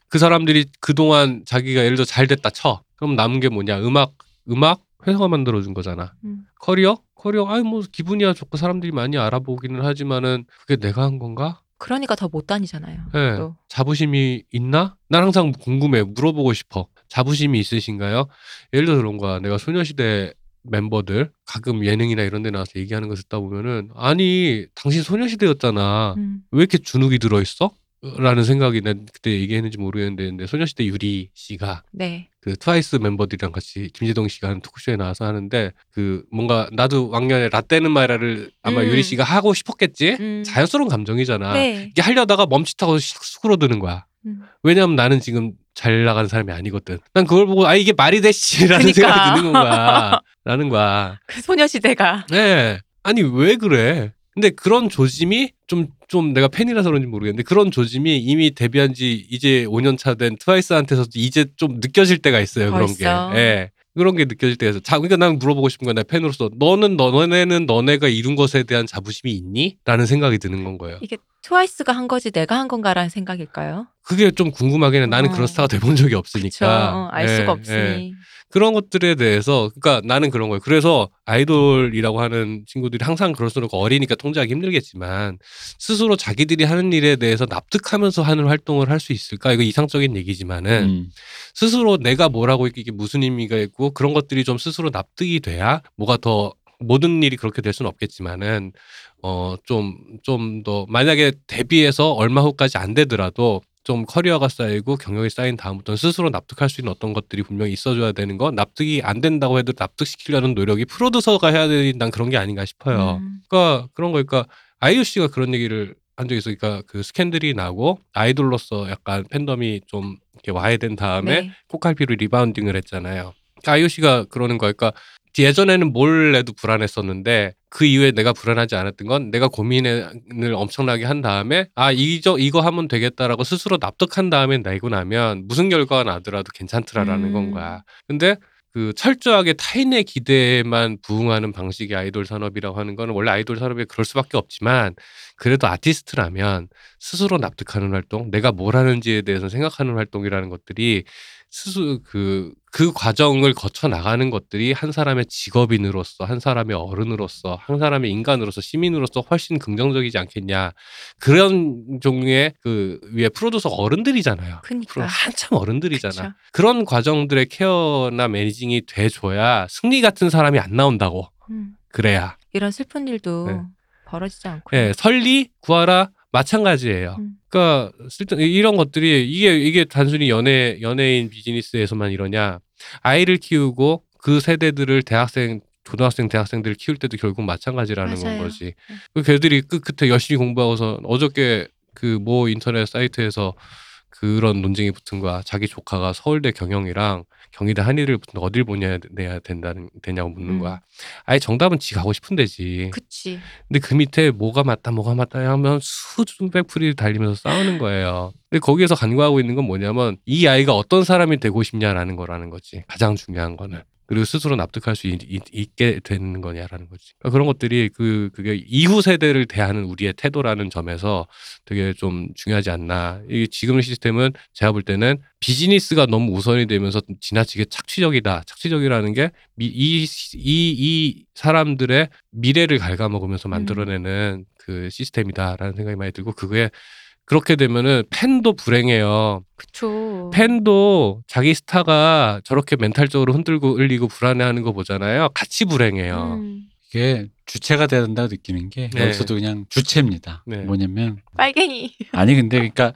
그동안 자기가 예를 들어 잘 됐다 쳐. 그럼 남은 게 뭐냐. 음악 회사가 만들어준 거잖아. 커리어? 아이 뭐 기분이야 좋고 사람들이 많이 알아보기는 하지만은 그게 내가 한 건가? 그러니까 더 못 다니잖아요. 네. 또. 자부심이 있나? 난 항상 궁금해. 물어보고 싶어. 자부심이 있으신가요? 예를 들어 그런 거야. 내가 소녀시대 멤버들 가끔 예능이나 이런 데 나와서 얘기하는 거 듣다 보면은 아니 당신 소녀시대였잖아. 왜 이렇게 주눅이 들어있어? 라는 생각이 난 그때 얘기했는지 모르겠는데 근데 소녀시대 유리 씨가 네. 그 트와이스 멤버들이랑 같이 김재동 씨가 하는 토크쇼에 나와서 하는데 그 뭔가 나도 왕년에 라떼는 마이라를 아마 유리 씨가 하고 싶었겠지. 자연스러운 감정이잖아. 네. 이게 하려다가 멈칫하고 수그러드는 거야. 왜냐하면 나는 지금 잘 나가는 사람이 아니거든. 난 그걸 보고 아 이게 말이 되시라는 그러니까. 생각이 드는 건가 라는 거야. 그 소녀시대가 네. 아니 왜 그래. 근데 그런 조짐이 좀 내가 팬이라서 그런지 모르겠는데 그런 조짐이 이미 데뷔한 지 이제 5년 차 된 트와이스한테서도 이제 좀 느껴질 때가 있어요. 벌써? 그런 게. 예. 그런 게 느껴질 때가 있어요. 그러니까 난 물어보고 싶은 거야. 나 팬으로서 너네는 너네가 이룬 것에 대한 자부심이 있니? 라는 생각이 드는 건 거예요. 이게 트와이스가 한 거지 내가 한 건가라는 생각일까요? 그게 좀 궁금하긴 해. 나는 그런 스타가 돼본 적이 없으니까. 알 수가 없으니. 예. 그런 것들에 대해서 그러니까 나는 그런 거예요. 그래서 아이돌이라고 하는 친구들이 항상 그럴수록 어리니까 통제하기 힘들겠지만 스스로 자기들이 하는 일에 대해서 납득하면서 하는 활동을 할 수 있을까? 이거 이상적인 얘기지만은 스스로 내가 뭐라고 이게 무슨 의미가 있고 그런 것들이 좀 스스로 납득이 돼야 뭐가 더 모든 일이 그렇게 될 수는 없겠지만은 좀 더 만약에 데뷔해서 얼마 후까지 안 되더라도 좀 커리어가 쌓이고 경력이 쌓인 다음부터는 스스로 납득할 수 있는 어떤 것들이 분명히 있어줘야 되는 거 납득이 안 된다고 해도 납득시키려는 노력이 프로듀서가 해야 되는 그런 게 아닌가 싶어요. 그러니까 그런 거니까 아이유 씨가 그런 얘기를 한 적이 있으니까 그 스캔들이 나고 아이돌로서 약간 팬덤이 좀 이렇게 와해된 다음에 네. 코칼피로 리바운딩을 했잖아요. 그러니까 아이유 씨가 그러는 거니까 예전에는 뭘 해도 불안했었는데 그 이후에 내가 불안하지 않았던 건 내가 고민을 엄청나게 한 다음에 아 이거 하면 되겠다라고 스스로 납득한 다음에 내고 나면 무슨 결과가 나더라도 괜찮더라라는 건 거야. 근데 그 철저하게 타인의 기대에만 부응하는 방식의 아이돌 산업이라고 하는 건 원래 아이돌 산업에 그럴 수밖에 없지만 그래도 아티스트라면 스스로 납득하는 활동, 내가 뭘 하는지에 대해서 생각하는 활동이라는 것들이 스스로 그 과정을 거쳐 나가는 것들이 한 사람의 직업인으로서, 한 사람의 어른으로서, 한 사람의 인간으로서, 시민으로서 훨씬 긍정적이지 않겠냐. 그런 종류의 그 위에 프로듀서 어른들이잖아요. 그러니까. 한참 어른들이잖아. 그쵸. 그런 과정들의 케어나 매니징이 돼줘야 승리 같은 사람이 안 나온다고. 그래야. 이런 슬픈 일도 벌어지지 않고. 네, 설리, 구하라. 마찬가지예요. 그러니까 이런 것들이 이게 단순히 연예인 비즈니스에서만 이러냐. 아이를 키우고 그 세대들을 초등학생, 대학생들을 키울 때도 결국 마찬가지라는 맞아요. 건 거지. 그 걔들이 끝에 열심히 공부하고서 어저께 그 뭐 인터넷 사이트에서 그런 논쟁이 붙은 거야. 자기 조카가 서울대 경영이랑 경희대 한의를 붙은 어딜 보내야 되냐고 묻는 거야. 아예 정답은 지 가고 싶은 데지. 그치. 근데 그 밑에 뭐가 맞다 하면 수준백풀이 달리면서 싸우는 거예요. 근데 거기에서 간과하고 있는 건 뭐냐면 이 아이가 어떤 사람이 되고 싶냐라는 거라는 거지. 가장 중요한 거는. 그리고 스스로 납득할 수 있게 되는 거냐라는 거지. 그러니까 그런 것들이 그게 이후 세대를 대하는 우리의 태도라는 점에서 되게 좀 중요하지 않나. 이게 지금 시스템은 제가 볼 때는 비즈니스가 너무 우선이 되면서 지나치게 착취적이다. 착취적이라는 게 이 사람들의 미래를 갉아먹으면서 만들어내는 그 시스템이다라는 생각이 많이 들고, 그거에 그렇게 되면은 팬도 불행해요. 그쵸. 팬도 자기 스타가 저렇게 멘탈적으로 흔들고 흘리고 불안해하는 거 보잖아요. 같이 불행해요. 이게 주체가 돼야 된다고 느끼는 게 네. 여기서도 그냥 주체입니다. 네. 뭐냐면 빨갱이. 아니 근데 그러니까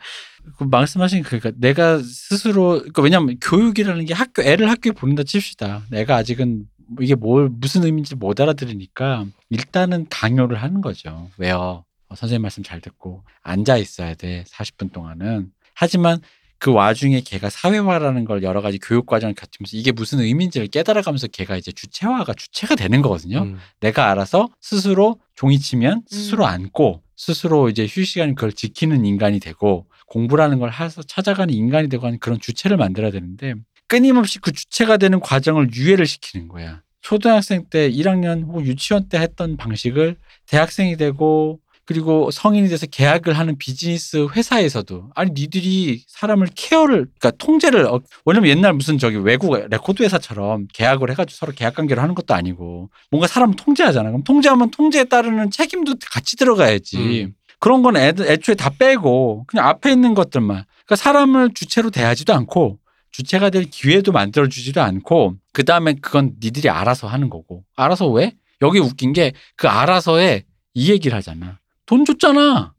말씀하신 그러니까 내가 스스로 그러니까 왜냐하면 교육이라는 게 애를 학교에 보낸다 칩시다. 내가 아직은 이게 무슨 의미인지 못 알아들으니까 일단은 강요를 하는 거죠. 왜요? 선생님 말씀 잘 듣고 앉아 있어야 돼. 40분 동안은. 하지만 그 와중에 걔가 사회화라는 걸 여러 가지 교육 과정을 거치면서 이게 무슨 의미인지를 깨달아가면서 걔가 이제 주체가 되는 거거든요. 내가 알아서 스스로 종이 치면 스스로 앉고 스스로 이제 휴식 시간 그걸 지키는 인간이 되고 공부라는 걸 해서 찾아가는 인간이 되고 하는 그런 주체를 만들어야 되는데 끊임없이 그 주체가 되는 과정을 유예를 시키는 거야. 초등학생 때 1학년 혹은 유치원 때 했던 방식을 대학생이 되고 그리고 성인이 돼서 계약을 하는 비즈니스 회사에서도 아니 니들이 사람을 그러니까 통제를 왜냐면 옛날 무슨 외국 레코드 회사처럼 계약을 해가지고 서로 계약 관계를 하는 것도 아니고 뭔가 사람을 통제하잖아. 그럼 통제하면 통제에 따르는 책임도 같이 들어가야지. 그런 건 애초에 다 빼고 그냥 앞에 있는 것들만. 그러니까 사람을 주체로 대하지도 않고 주체가 될 기회도 만들어주지도 않고 그 다음에 그건 니들이 알아서 하는 거고. 알아서 왜? 여기 웃긴 게 그 알아서에 이 얘기를 하잖아. 돈 줬잖아.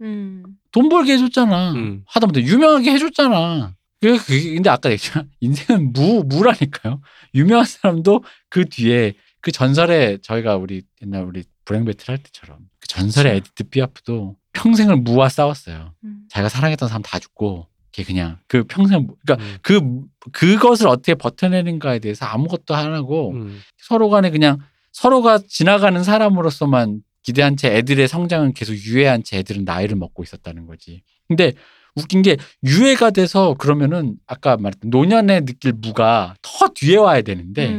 돈 벌게 해줬잖아. 하다못해 유명하게 해줬잖아. 근데 아까 얘기했잖아. 인생은 무라니까요. 유명한 사람도 그 뒤에 그 전설의 저희가 옛날 우리 불행 배틀 할 때처럼 그 전설의 에디트 피아프도 평생을 무와 싸웠어요. 자기가 사랑했던 사람 다 죽고 걔 그냥 그 평생 그러니까 그것을 어떻게 버텨내는가에 대해서 아무것도 안 하고 서로 간에 그냥 서로가 지나가는 사람으로서만 기대한 채 애들의 성장은 계속 유예한 채 애들은 나이를 먹고 있었다는 거지. 근데 웃긴 게 유예가 돼서 그러면은 아까 말했던 노년에 느낄 무가 더 뒤에 와야 되는데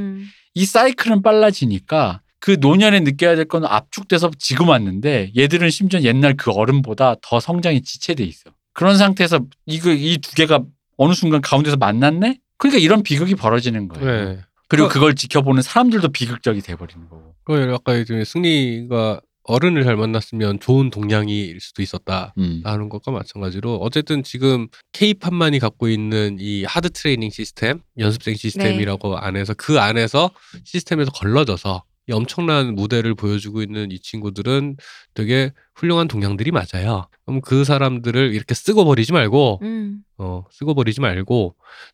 이 사이클은 빨라지니까 그 노년에 느껴야 될 건 압축돼서 지금 왔는데 얘들은 심지어 옛날 그 어른보다 더 성장이 지체돼 있어. 그런 상태에서 이 두 개가 어느 순간 가운데서 만났네? 그러니까 이런 비극이 벌어지는 거예요. 네. 그리고 그걸 지켜보는 사람들도 비극적이 돼버리는 거고. 그러니까 아까 승리가 어른을 잘 만났으면 좋은 동향일 수도 있었다 하는 것과 마찬가지로 어쨌든 지금 K-팝만이 갖고 있는 이 하드 트레이닝 시스템, 연습생 시스템이라고 네. 그 안에서 시스템에서 걸러져서 이 엄청난 무대를 보여주고 있는 이 친구들은 되게 훌륭한 동향들이 맞아요. 그럼 그 사람들을 이렇게 쓰고 버리지 말고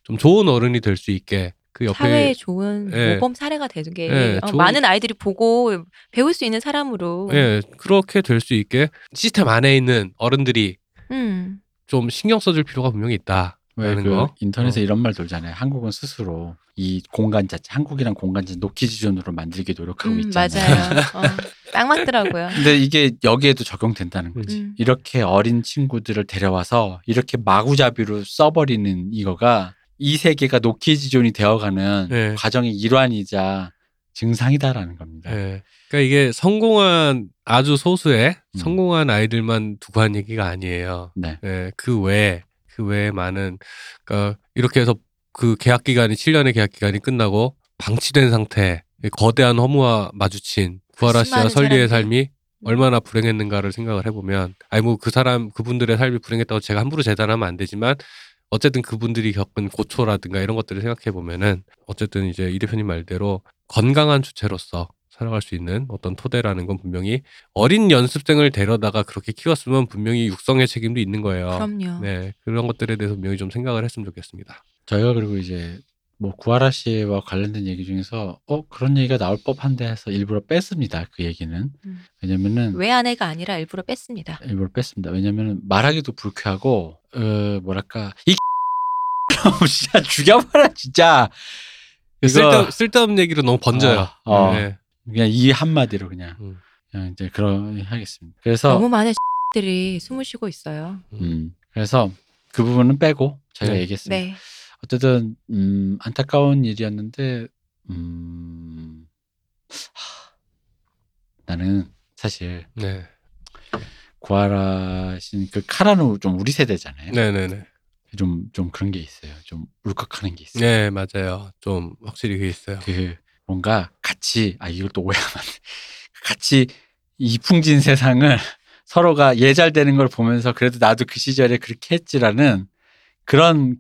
좀 좋은 어른이 될 수 있게 그 옆에 사회에 좋은 모범 사례가 되는 게 많은 아이들이 보고 배울 수 있는 사람으로 그렇게 될 수 있게 시스템 안에 있는 어른들이 좀 신경 써줄 필요가 분명히 있다. 왜 인터넷에 이런 말 돌잖아요. 한국은 스스로 이 공간 자체, 한국이란 공간 자체 높이 기준으로 만들기 노력하고 있잖아요. 맞아요. 딱 맞더라고요. 근데 이게 여기에도 적용된다는 거지. 이렇게 어린 친구들을 데려와서 이렇게 마구잡이로 써버리는 이거가 이 세계가 노키즈존이 되어가는 과정의 일환이자 증상이다라는 겁니다. 네. 그러니까 이게 성공한 아주 소수의 성공한 아이들만 두고 한 얘기가 아니에요. 네. 네. 그 외에 많은 그러니까 이렇게 해서 그 계약 기간이 7년의 계약 기간이 끝나고 방치된 상태, 거대한 허무와 마주친 구하라 씨와 설리의 삶이 얼마나 불행했는가를 생각을 해보면, 아니 뭐 그분들의 삶이 불행했다고 제가 함부로 재단하면 안 되지만. 어쨌든 그분들이 겪은 고초라든가 이런 것들을 생각해 보면은 어쨌든 이제 이 대표님 말대로 건강한 주체로서 살아갈 수 있는 어떤 토대라는 건 분명히 어린 연습생을 데려다가 그렇게 키웠으면 분명히 육성의 책임도 있는 거예요. 그럼요. 네, 그런 것들에 대해서 분명히 좀 생각을 했으면 좋겠습니다. 저희가 그리고 이제 뭐 구하라 씨와 관련된 얘기 중에서 그런 얘기가 나올 법한데 해서 일부러 뺐습니다. 그 얘기는. 왜냐면은 외아내가 아니라 일부러 뺐습니다. 일부러 뺐습니다. 왜냐면은 말하기도 불쾌하고 뭐랄까 이 진짜 죽여봐라 진짜. 쓸데없는 얘기로 너무 번져요. 네. 그냥 이 한마디로 그냥 이제 그런 하겠습니다. 그래서 너무 많은 X들이 숨을 쉬고 있어요. 그래서 그 부분은 빼고 저희가 얘기했습니다. 네. 어쨌든 안타까운 일이었는데 나는 사실 구하라 신 그 카라는 좀 우리 세대잖아요. 네네네. 좀 그런 게 있어요. 좀 울컥하는 게 있어요. 네, 맞아요. 좀 확실히 그게 있어요. 그 뭔가 같이 이걸 또 오해하면 같이 이풍진 세상을 서로가 예절되는 걸 보면서 그래도 나도 그 시절에 그렇게 했지라는 그런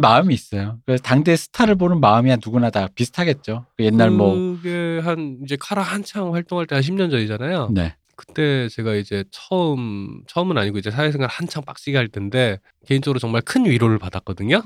마음이 있어요. 그래서 당대 스타를 보는 마음이 누구나 다 비슷하겠죠. 옛날 그게 한 이제 카라 한창 활동할 때 한 10년 전이잖아요. 네. 그때 제가 이제 처음은 아니고 이제 사회생활 한창 빡시게 할 텐데 개인적으로 정말 큰 위로를 받았거든요.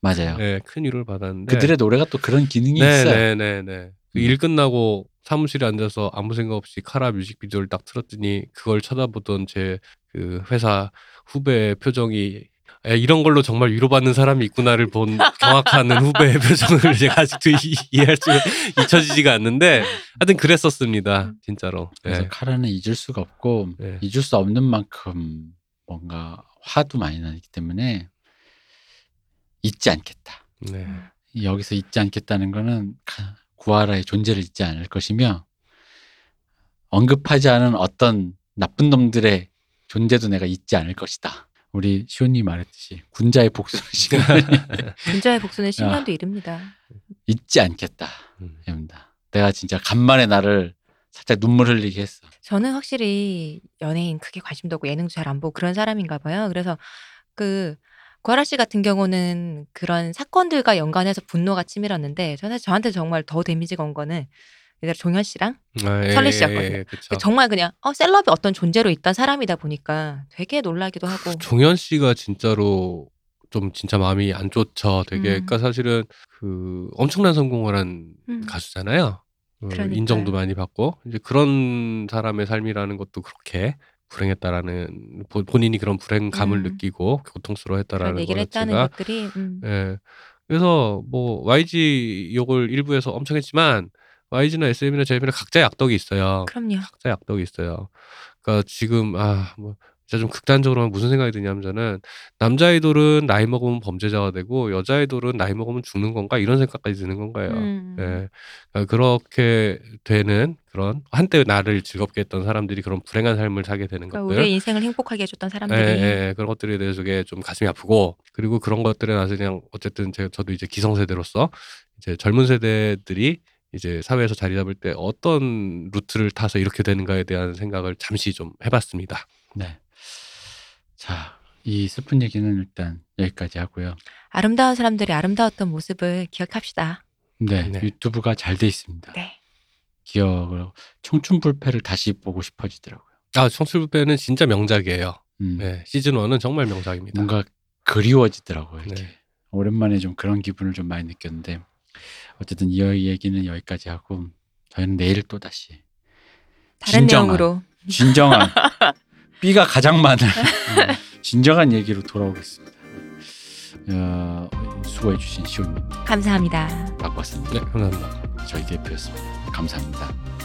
맞아요. 네, 큰 위로를 받았는데 그들의 노래가 또 그런 기능이 있어요. 네네네. 일 끝나고 사무실에 앉아서 아무 생각 없이 카라 뮤직비디오를 딱 틀었더니 그걸 쳐다보던 제 그 회사 후배의 표정이 이런 걸로 정말 위로받는 사람이 있구나를 본 경악하는 후배의 표정을 제가 아직도 이해할 수 잊혀지지가 않는데 하여튼 그랬었습니다. 진짜로. 그래서 카라는 잊을 수가 없고 잊을 수 없는 만큼 뭔가 화도 많이 나기 때문에 잊지 않겠다. 여기서 잊지 않겠다는 거는 구하라의 존재를 잊지 않을 것이며 언급하지 않은 어떤 나쁜 놈들의 존재도 내가 잊지 않을 것이다. 우리 시온님 말했듯이 군자의 복수는 시간이 군자의 복수는 10년도 이릅니다. 잊지 않겠다. 내가 진짜 간만에 나를 살짝 눈물 흘리게 했어. 저는 확실히 연예인 크게 관심도 없고 예능도 잘 안 보고 그런 사람인가 봐요. 그래서 그 구하라 씨 같은 경우는 그런 사건들과 연관해서 분노가 치밀었는데 저한테 정말 더 데미지가 온 거는 종현 씨랑 설리 씨였거든요. 정말 그냥 셀럽이 어떤 존재로 있던 사람이다 보니까 되게 놀라기도 하고. 종현 씨가 진짜로 좀 진짜 마음이 안 좋죠. 되게 그러니까 사실은 그 엄청난 성공을 한 가수잖아요. 인정도 많이 받고 이제 그런 사람의 삶이라는 것도 그렇게 불행했다라는 본인이 그런 불행감을 느끼고 고통스러워했다라는 걸 제가. 예. 그래서 뭐 YG 욕을 일부에서 엄청 했지만. YG나 SM이나 JM이나 각자의 악덕이 있어요. 그럼요. 각자의 악덕이 있어요. 그러니까 지금 진짜 좀 극단적으로 무슨 생각이 드냐면 저는 남자 아이돌은 나이 먹으면 범죄자가 되고 여자 아이돌은 나이 먹으면 죽는 건가 이런 생각까지 드는 건가요. 네. 그러니까 그렇게 되는 그런 한때 나를 즐겁게 했던 사람들이 그런 불행한 삶을 살게 되는 그러니까 것들. 우리의 인생을 행복하게 해줬던 사람들이. 네, 그런 것들에 대해서 좀 가슴이 아프고 그리고 그런 것들에 대해서 그냥 어쨌든 저도 이제 기성세대로서 이제 젊은 세대들이 이제 사회에서 자리 잡을 때 어떤 루트를 타서 이렇게 되는가에 대한 생각을 잠시 좀 해봤습니다. 네. 자, 이 슬픈 얘기는 일단 여기까지 하고요. 아름다운 사람들이 아름다웠던 모습을 기억합시다. 네. 유튜브가 잘 돼 있습니다. 네. 기억을 청춘불패를 다시 보고 싶어지더라고요. 청춘불패는 진짜 명작이에요. 네, 시즌 1은 정말 명작입니다. 뭔가 그리워지더라고요. 이렇게. 네. 오랜만에 좀 그런 기분을 좀 많이 느꼈는데. 어쨌든 이 얘기는 여기까지 하고 저희는 내일 또 다시 다른 내용으로 진정한 B가 가장 많은 진정한 얘기로 돌아오겠습니다. 수고해 주신 시온님 감사합니다. 박박사님 네, 감사합니다. 저희 대표였습니다. 감사합니다.